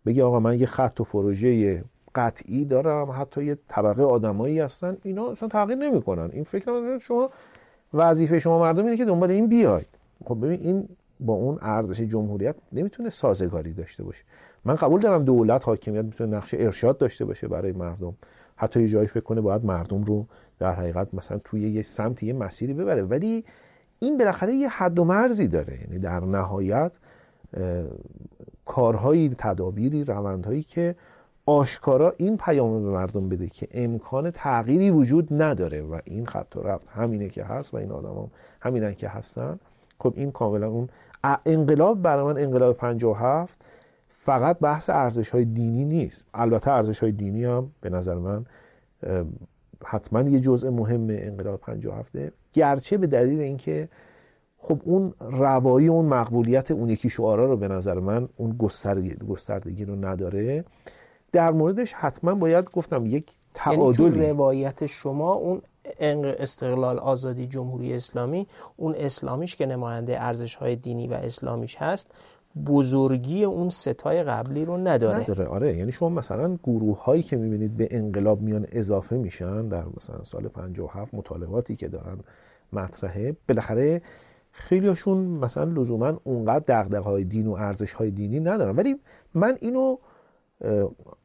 بگه آقا من یه خط و پروژه قطعی دارم، حتی یه طبقه آدمایی هستن اینا اصلا تغییر نمی‌کنن، این فکر نمی‌کنه شما وظیفه شما مردم اینه که دنبال این بیاید. خب ببین این با اون ارزش جمهوریت نمیتونه سازگاری داشته باشه. من قبول دارم دولت، حاکمیت میتونه نقش ارشاد داشته باشه برای مردم، حتی یه جایی فکر کنه باید مردم رو در حقیقت مثلا توی یه سمت، یه مسیری ببره، ولی این بالاخره یه حد و مرزی داره، یعنی در نهایت کارهایی، تدابیری، روندهایی که آشکارا این پیام به مردم بده که امکان تغییری وجود نداره و این خط و ربط همینه که هست و این آدم هم همینن که هستن. خب این کاملا اون انقلاب برای من، انقلاب 57 فقط بحث ارزش‌های دینی نیست. البته ارزش‌های دینی هم به نظر من حتما یه جزء مهم انقلاب 57، گرچه به دلیل اینکه خب اون روایی، اون مقبولیت اون یکی شعارا رو به نظر من اون گستردگی رو نداره. در موردش حتما باید گفتم یک تعادلی، یعنی تو روایت شما اون استقلال، آزادی، جمهوری اسلامی، اون اسلامیش که نماینده ارزش‌های دینی و اسلامیش هست بزرگی اون ستای قبلی رو نداره. آره، یعنی شما مثلا گروه هایی که میبینید به انقلاب میان اضافه میشن در مثلا سال 57، مطالباتی که دارن مطرحه، بالاخره خیلیاشون مثلا لزوما اونقدر دغدغه‌های دین و ارزش‌های دینی ندارن، ولی من اینو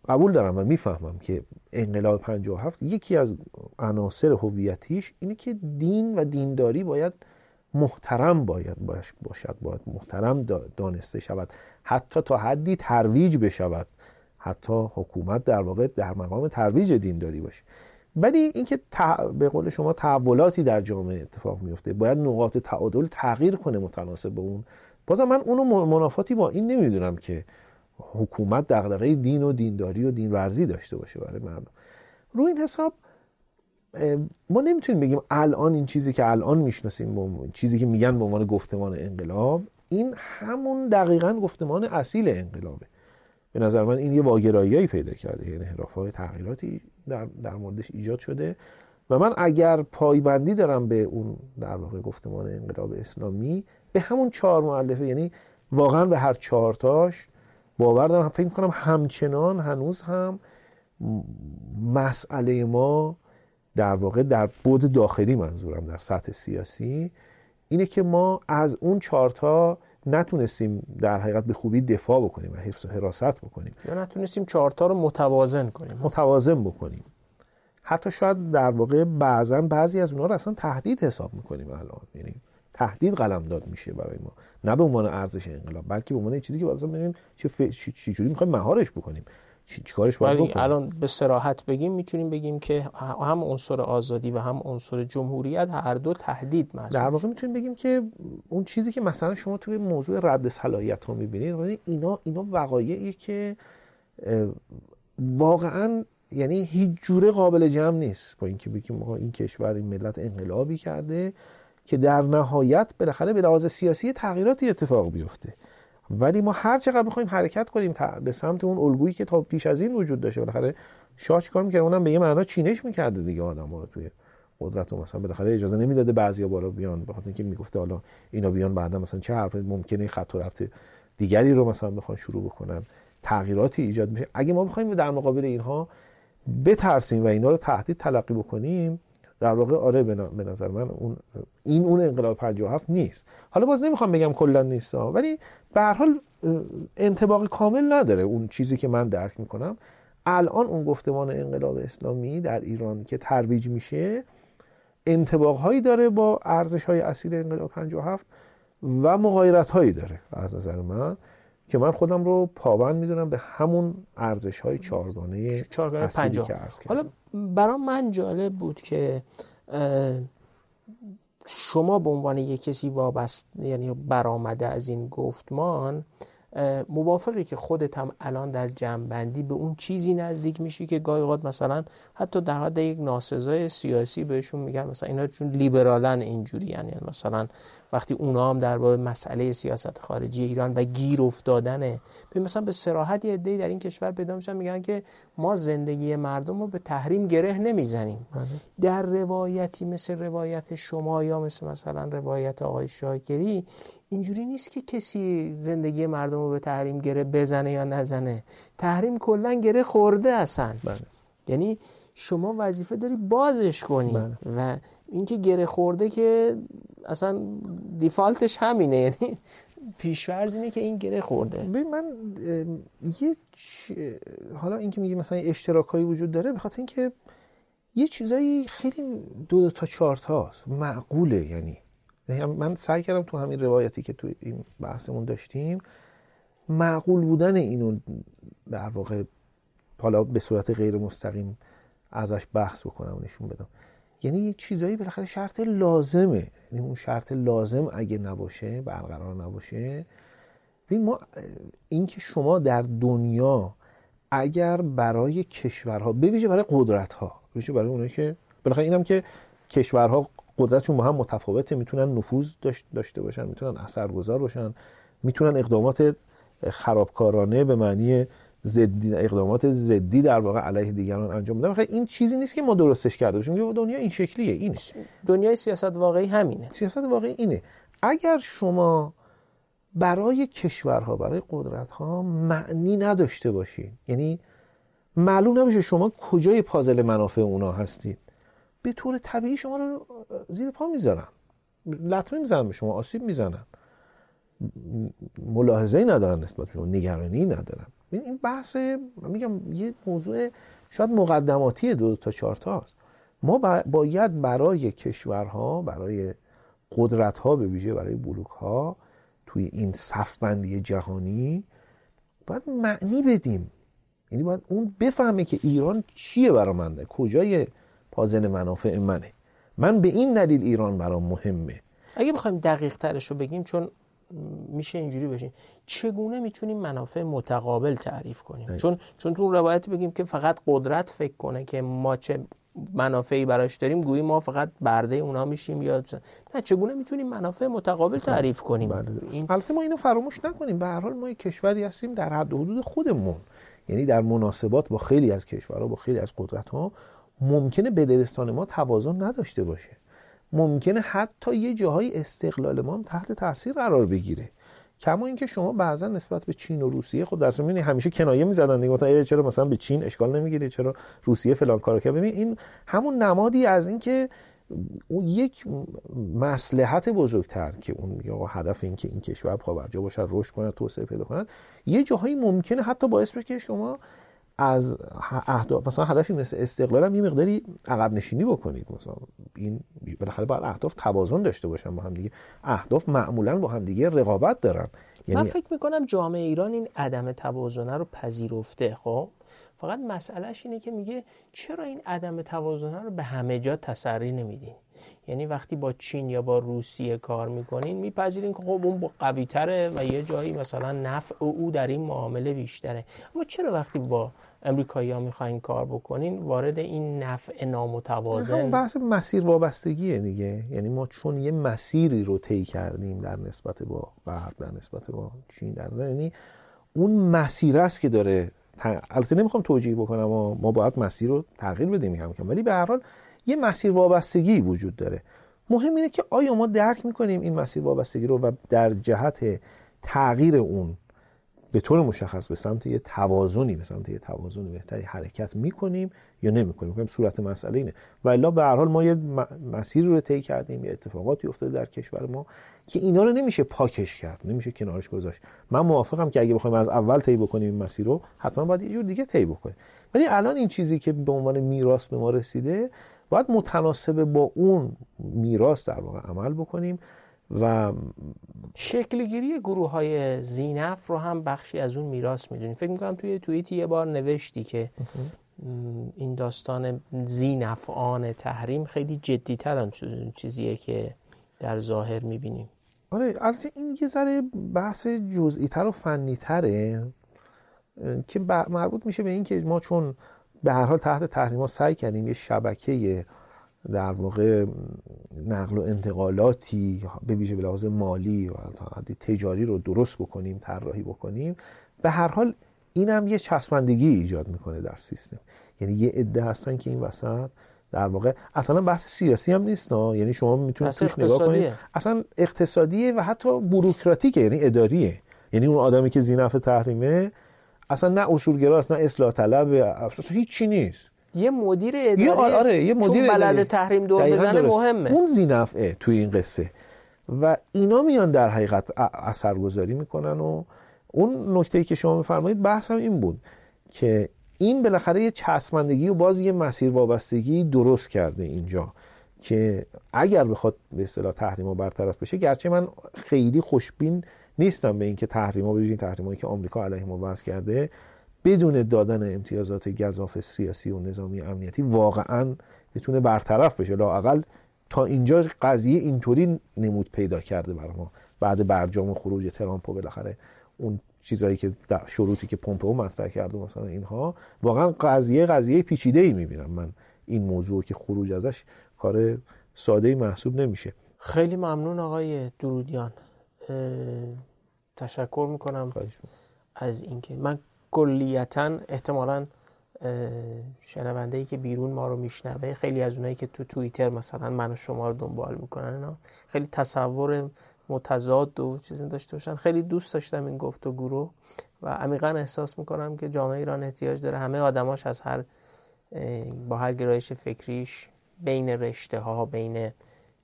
قبول دارم و میفهمم که انقلاب 57 یکی از عناصر هویتیش اینه که دین و دینداری باید محترم باشد، باید محترم دانسته شود، حتی تا حدی ترویج بشود، حتی حکومت در واقع در مقام ترویج دینداری باشه. ولی اینکه به قول شما تحولاتی در جامعه اتفاق میفته، باید نقاط تعادل تغییر کنه متناسب با اون. بازم من اونو منافاتی با این نمیدونم که حکومت دغدغه دین و دینداری و دینورزی داشته باشه برای مردم. رو این حساب ما نمیتونیم بگیم الان این چیزی که الان میشناسیم، چیزی که میگن به عنوان گفتمان انقلاب، این همون دقیقاً گفتمان اصیل انقلابه. به نظر من این یه واگرایی‌ای پیدا کرده، یعنی انحراف‌های تغییراتی در موردش ایجاد شده و من اگر پایبندی دارم به اون در واقع گفتمان انقلاب اسلامی، به همون چهار مؤلفه، یعنی واقعاً به هر چهار تاش باور دارم. فکر می‌کنم همچنان هنوز هم مسئله ما در واقع در بعد داخلی، منظورم در سطح سیاسی، اینه که ما از اون چارتا نتونستیم در حقیقت به خوبی دفاع بکنیم و حفظ و حراست بکنیم، یا نتونستیم چارتا رو متوازن بکنیم. حتی شاید در واقع بعضی از اونها رو اصلا تهدید حساب میکنیم الان، یعنی تهدید قلمداد میشه برای ما، نه به عنوان ارزش انقلاب بلکه به عنوان چیزی که مثلا ببینیم چه جوری میخوایم مهارش بکنیم، چیکارش باید بکنیم. الان به صراحت بگیم میتونیم بگیم که هم عنصر آزادی و هم عنصر جمهوریت هر دو تهدید محسوب. در واقع میتونیم بگیم که اون چیزی که مثلا شما توی موضوع رد صلاحیت ها میبینید، اینا وقایعیه که واقعا یعنی هیچ جوره قابل جمع نیست با اینکه بگیم این کشور، این ملت انقلابی کرده که در نهایت بالاخره به لحاظ سیاسی تغییراتی اتفاق بیفته، ولی ما هر چقدر بخوایم حرکت کنیم به سمت اون الگویی که تا پیش از این وجود داشته، بالاخره شاه چیکار می‌کرد؟ اونم به یه معنا چینش می‌کرده دیگه آدم‌ها رو توی قدرت، و مثلا بالاخره اجازه نمیداده بعضیا بالا بیان، بخاطر اینکه میگفته حالا اینا بیان بعدا مثلا چه حرف ممکنه خط و ربط دیگری رو مثلا بخوان شروع بکنن، تغییراتی ایجاد میشه. اگه ما بخوایم در مقابل اینها بترسیم و اینا رو تهدید تلقی بکنیم، در واقع آره به نظر من اون انقلاب 57 نیست. حالا باز نمیخوام بگم کلا نیست، ولی به هر حال انطباق کامل نداره اون چیزی که من درک میکنم. الان اون گفتمان انقلاب اسلامی در ایران که ترویج میشه انطباقهایی داره با ارزش‌های اصیل انقلاب 57 و مغایرت‌هایی داره از نظر من، که من خودم رو پابند میدونم به همون ارزش‌های چهارگانه اصیلی که عرض کردم. حالا برای من جالب بود که شما به عنوان یک کسی وابسته، یعنی برآمده از این گفتمان، موافقی که خودت هم الان در جنبندی به اون چیزی نزدیک میشی که گاهی اوقات مثلا حتی در حد یک ناسزای سیاسی بهشون میگن مثلا اینا چون لیبرالن اینجوری، یعنی مثلا وقتی اونا هم در باب مسئله سیاست خارجی ایران و گیر افتادنه، به مثلا به صراحت یه عده‌ای در این کشور پیدا میشن میگن که ما زندگی مردم رو به تحریم گره نمیزنیم. در روایتی مثل روایت شما یا مثلا روایت آقای شاکری اینجوری نیست که کسی زندگی مردم رو به تحریم گره بزنه یا نزنه، تحریم کلا گره خورده اصلا. یعنی شما وظیفه داری بازش کنی. و اینکه گره خورده که اصلا دیفالتش همینه، یعنی پیش‌فرض اینه که این گره خورده. ببین من حالا اینکه میگه مثلا اشتراکایی وجود داره، بخاطر اینکه یه چیزایی خیلی دو تا چهار تا هست معقوله. یعنی من سعی کردم تو همین روایتی که تو این بحثمون داشتیم معقول بودن اینو در واقع حالا به صورت غیر مستقیم ازش بحث بکنم و نشون بدم. یعنی یه چیزایی بالاخره شرط لازمه، یعنی اون شرط لازم اگه نباشه، برقرار نباشه، ببین ما این که شما در دنیا اگر برای کشورها، به ویژه برای قدرت‌ها، به ویژه برای اونایی که بالاخره اینم که کشورها قدرتشون با هم متفاوته، میتونن نفوذ داشته باشن، میتونن اثرگذار باشن، میتونن اقدامات خرابکارانه به معنی ضدی، اقدامات ضدی در واقع علیه دیگران انجام بدن. این چیزی نیست که ما درستش کرده باشیم که دنیا این شکلیه. اینه دنیای سیاست واقعی، همینه سیاست واقعی. اینه اگر شما برای کشورها، برای قدرت‌ها معنی نداشته باشین، یعنی معلوم نباشه شما کجای پازل منافع اونا هستید، به طور طبیعی شما رو زیر پا میذارن، لطمه میزنن به شما، آسیب میزنن، ملاحظه‌ای ندارن نسبت به شما، نگرانی ندارن. این بحث، میگم، یه موضوع شاید مقدماتی 2 تا 4 تا است. ما باید برای کشورها، برای قدرت‌ها، به ویژه برای بلوک‌ها توی این صف‌بندی جهانی باید معنی بدیم. یعنی باید اون بفهمه که ایران چیه برای منده، کجای پازل منافع منه، من به این دلیل ایران برام مهمه. اگه بخوایم دقیق ترش رو بگیم، چون میشه اینجوری بشین، چگونه میتونیم منافع متقابل تعریف کنیم؟ چون تو اون روایت بگیم که فقط قدرت فکر کنه که ما چه منافعی براش داریم، گویی ما فقط برده اونا میشیم. یا نه، چگونه میتونیم منافع متقابل تعریف کنیم؟ البته ما اینو فراموش نکنیم، به هر حال ما یک کشوری هستیم در حد و حدود خودمون، یعنی در مناسبات با خیلی از کشورها، با خیلی از قدرت‌ها ممکنه بدبستان ما توازن نداشته باشه، ممکنه حتی یه جاهای استقلال ما هم تحت تاثیر قرار بگیره. کما اینکه شما بعضا نسبت به چین و روسیه، خب در زمین همیشه کنایه می‌زدن دیگه، مثلا چرا مثلا به چین اشکال نمیگیره، چرا روسیه فلان کارو کرد. ببین این همون نمادی از این که اون یک مصلحت بزرگتر که اون میگه آقا هدف این که این کشور پابرجا باشه، رشد کنه، توسعه پیدا کنه، یه جاهایی ممکنه حتی باعث بشه که شما از مثلا هدفی مثل استقلال هم یه مقداری عقب نشینی بکنید. مثلا این بالاخره باید اهداف توازن داشته باشن با هم دیگه، اهداف معمولا با هم دیگه رقابت دارن. یعنی من فکر میکنم جامعه ایران این عدم توازنه رو پذیرفته. خب فقط مسئلهش اینه که میگه چرا این عدم توازنه رو به همه جا تسری نمیدین؟ یعنی وقتی با چین یا با روسیه کار میکنین میپذیرین که خب اون قوی تره و یه جایی مثلا نفع او در این معامله بیشتره، اما چرا وقتی با امریکایی‌ها میخواین کار بکنین وارد این نفع نامتوازن؟ همون بحث مسیر وابستگیه دیگه. یعنی ما چون یه مسیری رو طی کردیم در نسبت با غرب، در نسبت با چین، یعنی اون مسیر است که داره. البته نمیخوام توجیه بکنم، ما باید مسیر رو تغییر بدیم میگم، ولی به هر حال یه مسیر وابستگی وجود داره. مهم اینه که آیا ما درک میکنیم این مسیر وابستگی رو و در جهت تغییر اون به طور مشخص به سمت یه توازنی، به سمت یه توازن بهتری حرکت میکنیم یا نمیکنیم. صورت مسئله اینه. و الا به هر حال ما یه مسیر رو طی کردیم، یه اتفاقاتی افتاده در کشور ما که اینا رو نمیشه پاکش کرد، نمیشه کنارش گذاشت. من موافقم که اگه بخوایم از اول طی بکنیم این مسیر رو، حتما باید یه جور دیگه طی بکنیم. ولی الان این چیزی که به عنوان میراث به ما رسیده، باید متناسب با اون میراث در واقع عمل بکنیم. و شکلگیری گروه‌های ذی‌نفع رو هم بخشی از اون میراث میدونیم. فکر می‌کنم توی توییت یه بار نوشتی که این داستان ذی‌نفعان تحریم خیلی جدی‌تر از اون چیزیه که در ظاهر می‌بینیم. آره، البته این یه ذره بحث جزئی‌تر و فنی‌تره که مربوط میشه به این که ما چون به هر حال تحت تحریم‌ها سعی کردیم یه شبکه در واقع نقل و انتقالاتی به ویژه به لحاظ مالی و تجاری رو درست بکنیم، طراحی بکنیم، به هر حال این هم یه چسبندگی ایجاد میکنه در سیستم. یعنی یه عده هستن که این وسط در واقع اصلا بحث سیاسی هم نیست، یعنی شما میتونید توش نگاه کنید، اصلا اقتصادیه و حتی بوروکراتیکه، یعنی اداریه. یعنی اون آدمی که ذی‌نفع تحریمه اصلا نه اصولگراست، نه اصلاح طلبه، اصلا هیچ چی نیست. یه مدیر اداری، آره، یه مدیر چون بلد تحریم دور بزنه، مهمه. اون ذی‌نفعه توی این قصه و اینا میان در حقیقت اثرگذاری میکنن. و اون نکته‌ای که شما میفرمایید بحثم این بود که این بالاخره یه چسبندگی و باز یه مسیر وابستگی درست کرده اینجا که اگر بخواد به اصطلاح تحریما برطرف بشه، گرچه من خیلی خوشبین نیستم به اینکه تحریما، به ویژه تحریمایی که آمریکا علیه ما وضع کرده، بدون دادن امتیازات گزاف سیاسی و نظامی امنیتی واقعا بتونه برطرف بشه. لااقل تا اینجا قضیه اینطوری نمود پیدا کرده برای ما بعد برجام و خروج ترامپ و بالاخره اون چیزایی که شروطی که پمپئو مطرح کرد و مثلا اینها، واقعا قضیه پیچیده‌ای می‌بینم من این موضوع که خروج ازش کار ساده‌ای محسوب نمیشه. خیلی ممنون آقای درودیان، تشکر میکنم از اینکه من کلیتاً احتمالاً شنونده‌ای که بیرون ما رو میشنوه، خیلی از اونایی که تو توییتر مثلا من و شما رو دنبال میکنن اینا خیلی تصور متضاد و چیزی داشته باشن. خیلی دوست داشتم این گفتگو رو و عمیقاً احساس میکنم که جامعه ایران احتیاج داره همه آدماش از هر با هر گرایش فکریش بین رشته ها، بین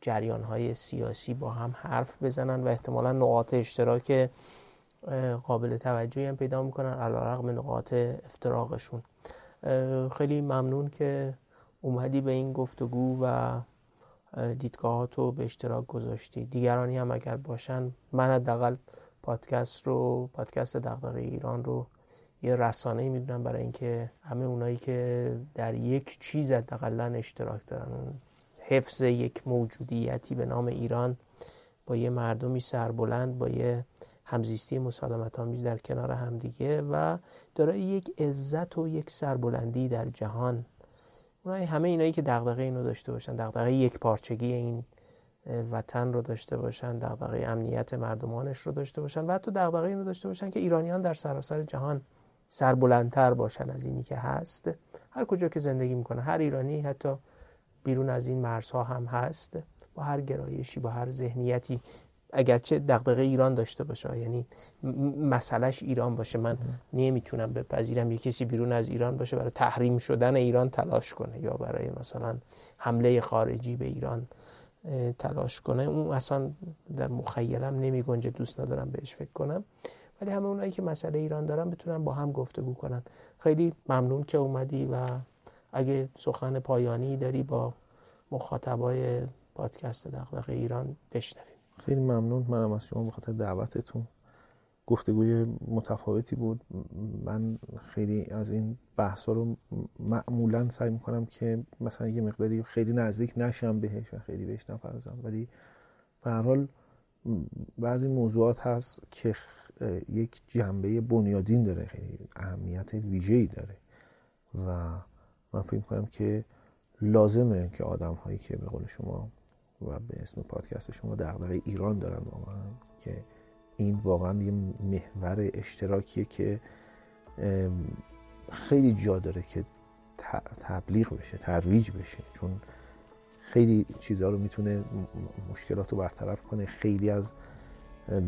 جریان های سیاسی با هم حرف بزنن و احتمالاً نقاط اشتراک قابل توجهی هم پیدا میکنن علیرغم نقاط افتراقشون. خیلی ممنون که اومدی به این گفتگو و دیدگاهاتو به اشتراک گذاشتی. دیگرانی هم اگر باشن، من حداقل پادکست دغدغه ایران رو یه رسانه‌ای میدونم برای اینکه همه اونایی که در یک چیز حداقل اشتراک دارن، حفظ یک موجودیتی به نام ایران با یه مردمی سربلند، با یه همزیستی مسالمت‌آمیز در کنار همدیگه و دارای یک عزت و یک سربلندی در جهان، اونایی همه اینایی که دغدغه اینو داشته باشن، دغدغه یک پارچگی این وطن رو داشته باشن، دغدغه امنیت مردمانش رو داشته باشن و حتی دغدغه اینو داشته باشن که ایرانیان در سراسر جهان سربلندتر باشن از اینی که هست. هر کجا که زندگی میکنه هر ایرانی حتی بیرون از این مرزها هم هست، با هر گرایشی، با هر ذهنیتی، اگرچه دغدغه ایران داشته باشه، یعنی مسئلهش ایران باشه، من نمیتونم بپذیرم یه کسی بیرون از ایران باشه برای تحریم شدن ایران تلاش کنه یا برای مثلا حمله خارجی به ایران تلاش کنه، اون اصلا در مخیلم نمیگنجه، دوست ندارم بهش فکر کنم. ولی همه اونایی که مسئله ایران دارن بتونن با هم گفتگو کنن. خیلی ممنون که اومدی و اگه سخن پایانی داری با مخاطبای پادکست دغدغه ایران بشنویم. خیلی ممنون، منم از شما به خاطر دعوتتون. گفتگوی متفاوتی بود. من خیلی از این بحثا رو معمولا سعی میکنم که مثلا یه مقداری خیلی نزدیک نشم بهش و خیلی بهش نپرسم، ولی به هر حال بعضی موضوعات هست که یک جنبه بنیادین داره، خیلی اهمیت ویژه‌ای داره و من فکر میکنم که لازمه که آدم هایی که به قول شما و به اسم پادکست شما دغدغه ایران دارن که این واقعا یه محور اشتراکیه که خیلی جا داره که تبلیغ بشه، ترویج بشه، چون خیلی چیزها رو میتونه مشکلات رو برطرف کنه، خیلی از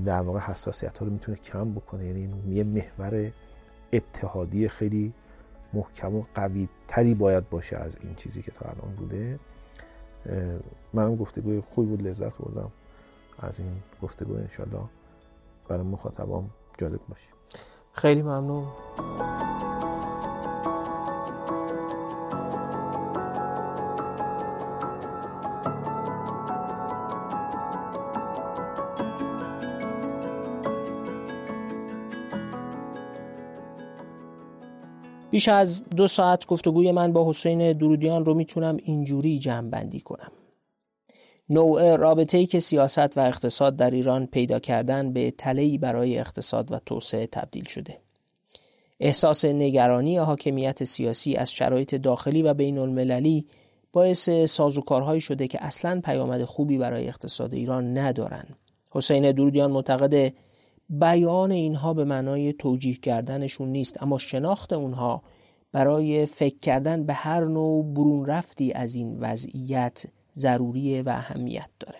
در واقع حساسیت ها رو میتونه کم بکنه، یعنی یه محور اتحادی خیلی محکم و قوی تری باید باشه از این چیزی که تا الان بوده. منم گفتگوی خوبی بود، لذت بردم از این گفتگو، انشالله برای مخاطبام جالب باشه. خیلی ممنون. بیش از 2 ساعت گفتگوی من با حسین درودیان رو میتونم اینجوری جمع‌بندی کنم. نوع رابطه‌ای که سیاست و اقتصاد در ایران پیدا کردن به تله‌ای برای اقتصاد و توسعه تبدیل شده. احساس نگرانی حاکمیت سیاسی از شرایط داخلی و بین‌المللی باعث سازوکارهایی شده که اصلاً پیامد خوبی برای اقتصاد ایران ندارن. حسین درودیان معتقده بیان اینها به معنای توجیه کردنشون نیست، اما شناخت اونها برای فکر کردن به هر نوع برون رفتی از این وضعیت ضروریه و اهمیت داره.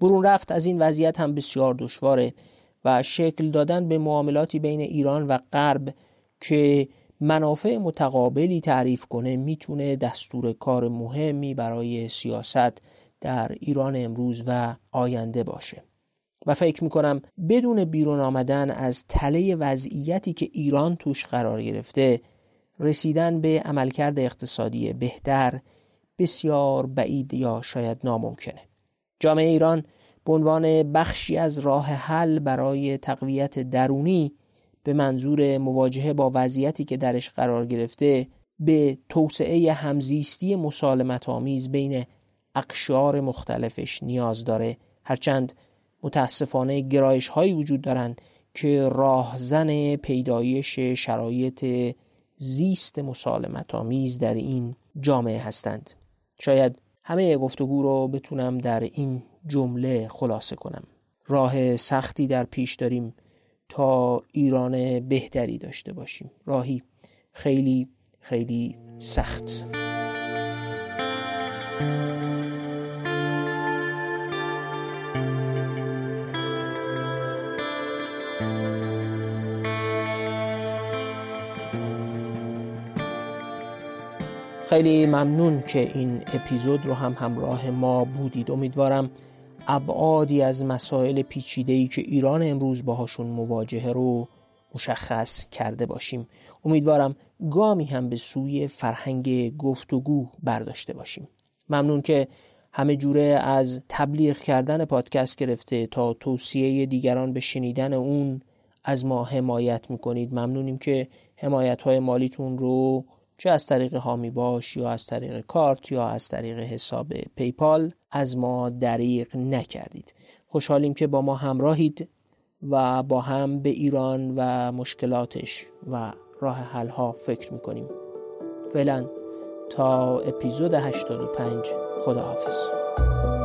برون رفت از این وضعیت هم بسیار دشواره و شکل دادن به معاملاتی بین ایران و غرب که منافع متقابلی تعریف کنه میتونه دستور کار مهمی برای سیاست در ایران امروز و آینده باشه. و فکر میکنم بدون بیرون آمدن از تله وضعیتی که ایران توش قرار گرفته، رسیدن به عملکرد اقتصادی بهتر بسیار بعید یا شاید ناممکنه. جامعه ایران به عنوان بخشی از راه حل برای تقویت درونی به منظور مواجهه با وضعیتی که درش قرار گرفته به توسعه همزیستی مسالمت‌آمیز بین اقشار مختلفش نیاز داره، هرچند متاسفانه گرایش‌هایی وجود دارند که راهزن پیدایش شرایط زیست مسالمت‌آمیز در این جامعه هستند. شاید همه گفتگو رو بتونم در این جمله خلاصه کنم: راه سختی در پیش داریم تا ایران بهتری داشته باشیم، راهی خیلی خیلی سخت. خیلی ممنون که این اپیزود رو هم همراه ما بودید. امیدوارم ابعادی از مسائل پیچیده‌ای که ایران امروز باهاشون مواجهه رو مشخص کرده باشیم. امیدوارم گامی هم به سوی فرهنگ گفتگو برداشته باشیم. ممنون که همه جوره از تبلیغ کردن پادکست گرفته تا توصیه دیگران به شنیدن اون از ما حمایت میکنید. ممنونیم که حمایت‌های مالیتون رو چه از طریق هامی باش یا از طریق کارت یا از طریق حساب پیپال از ما دریغ نکردید. خوشحالیم که با ما همراهید و با هم به ایران و مشکلاتش و راه حل‌ها فکر می‌کنیم. فعلا تا اپیزود 85 خداحافظ.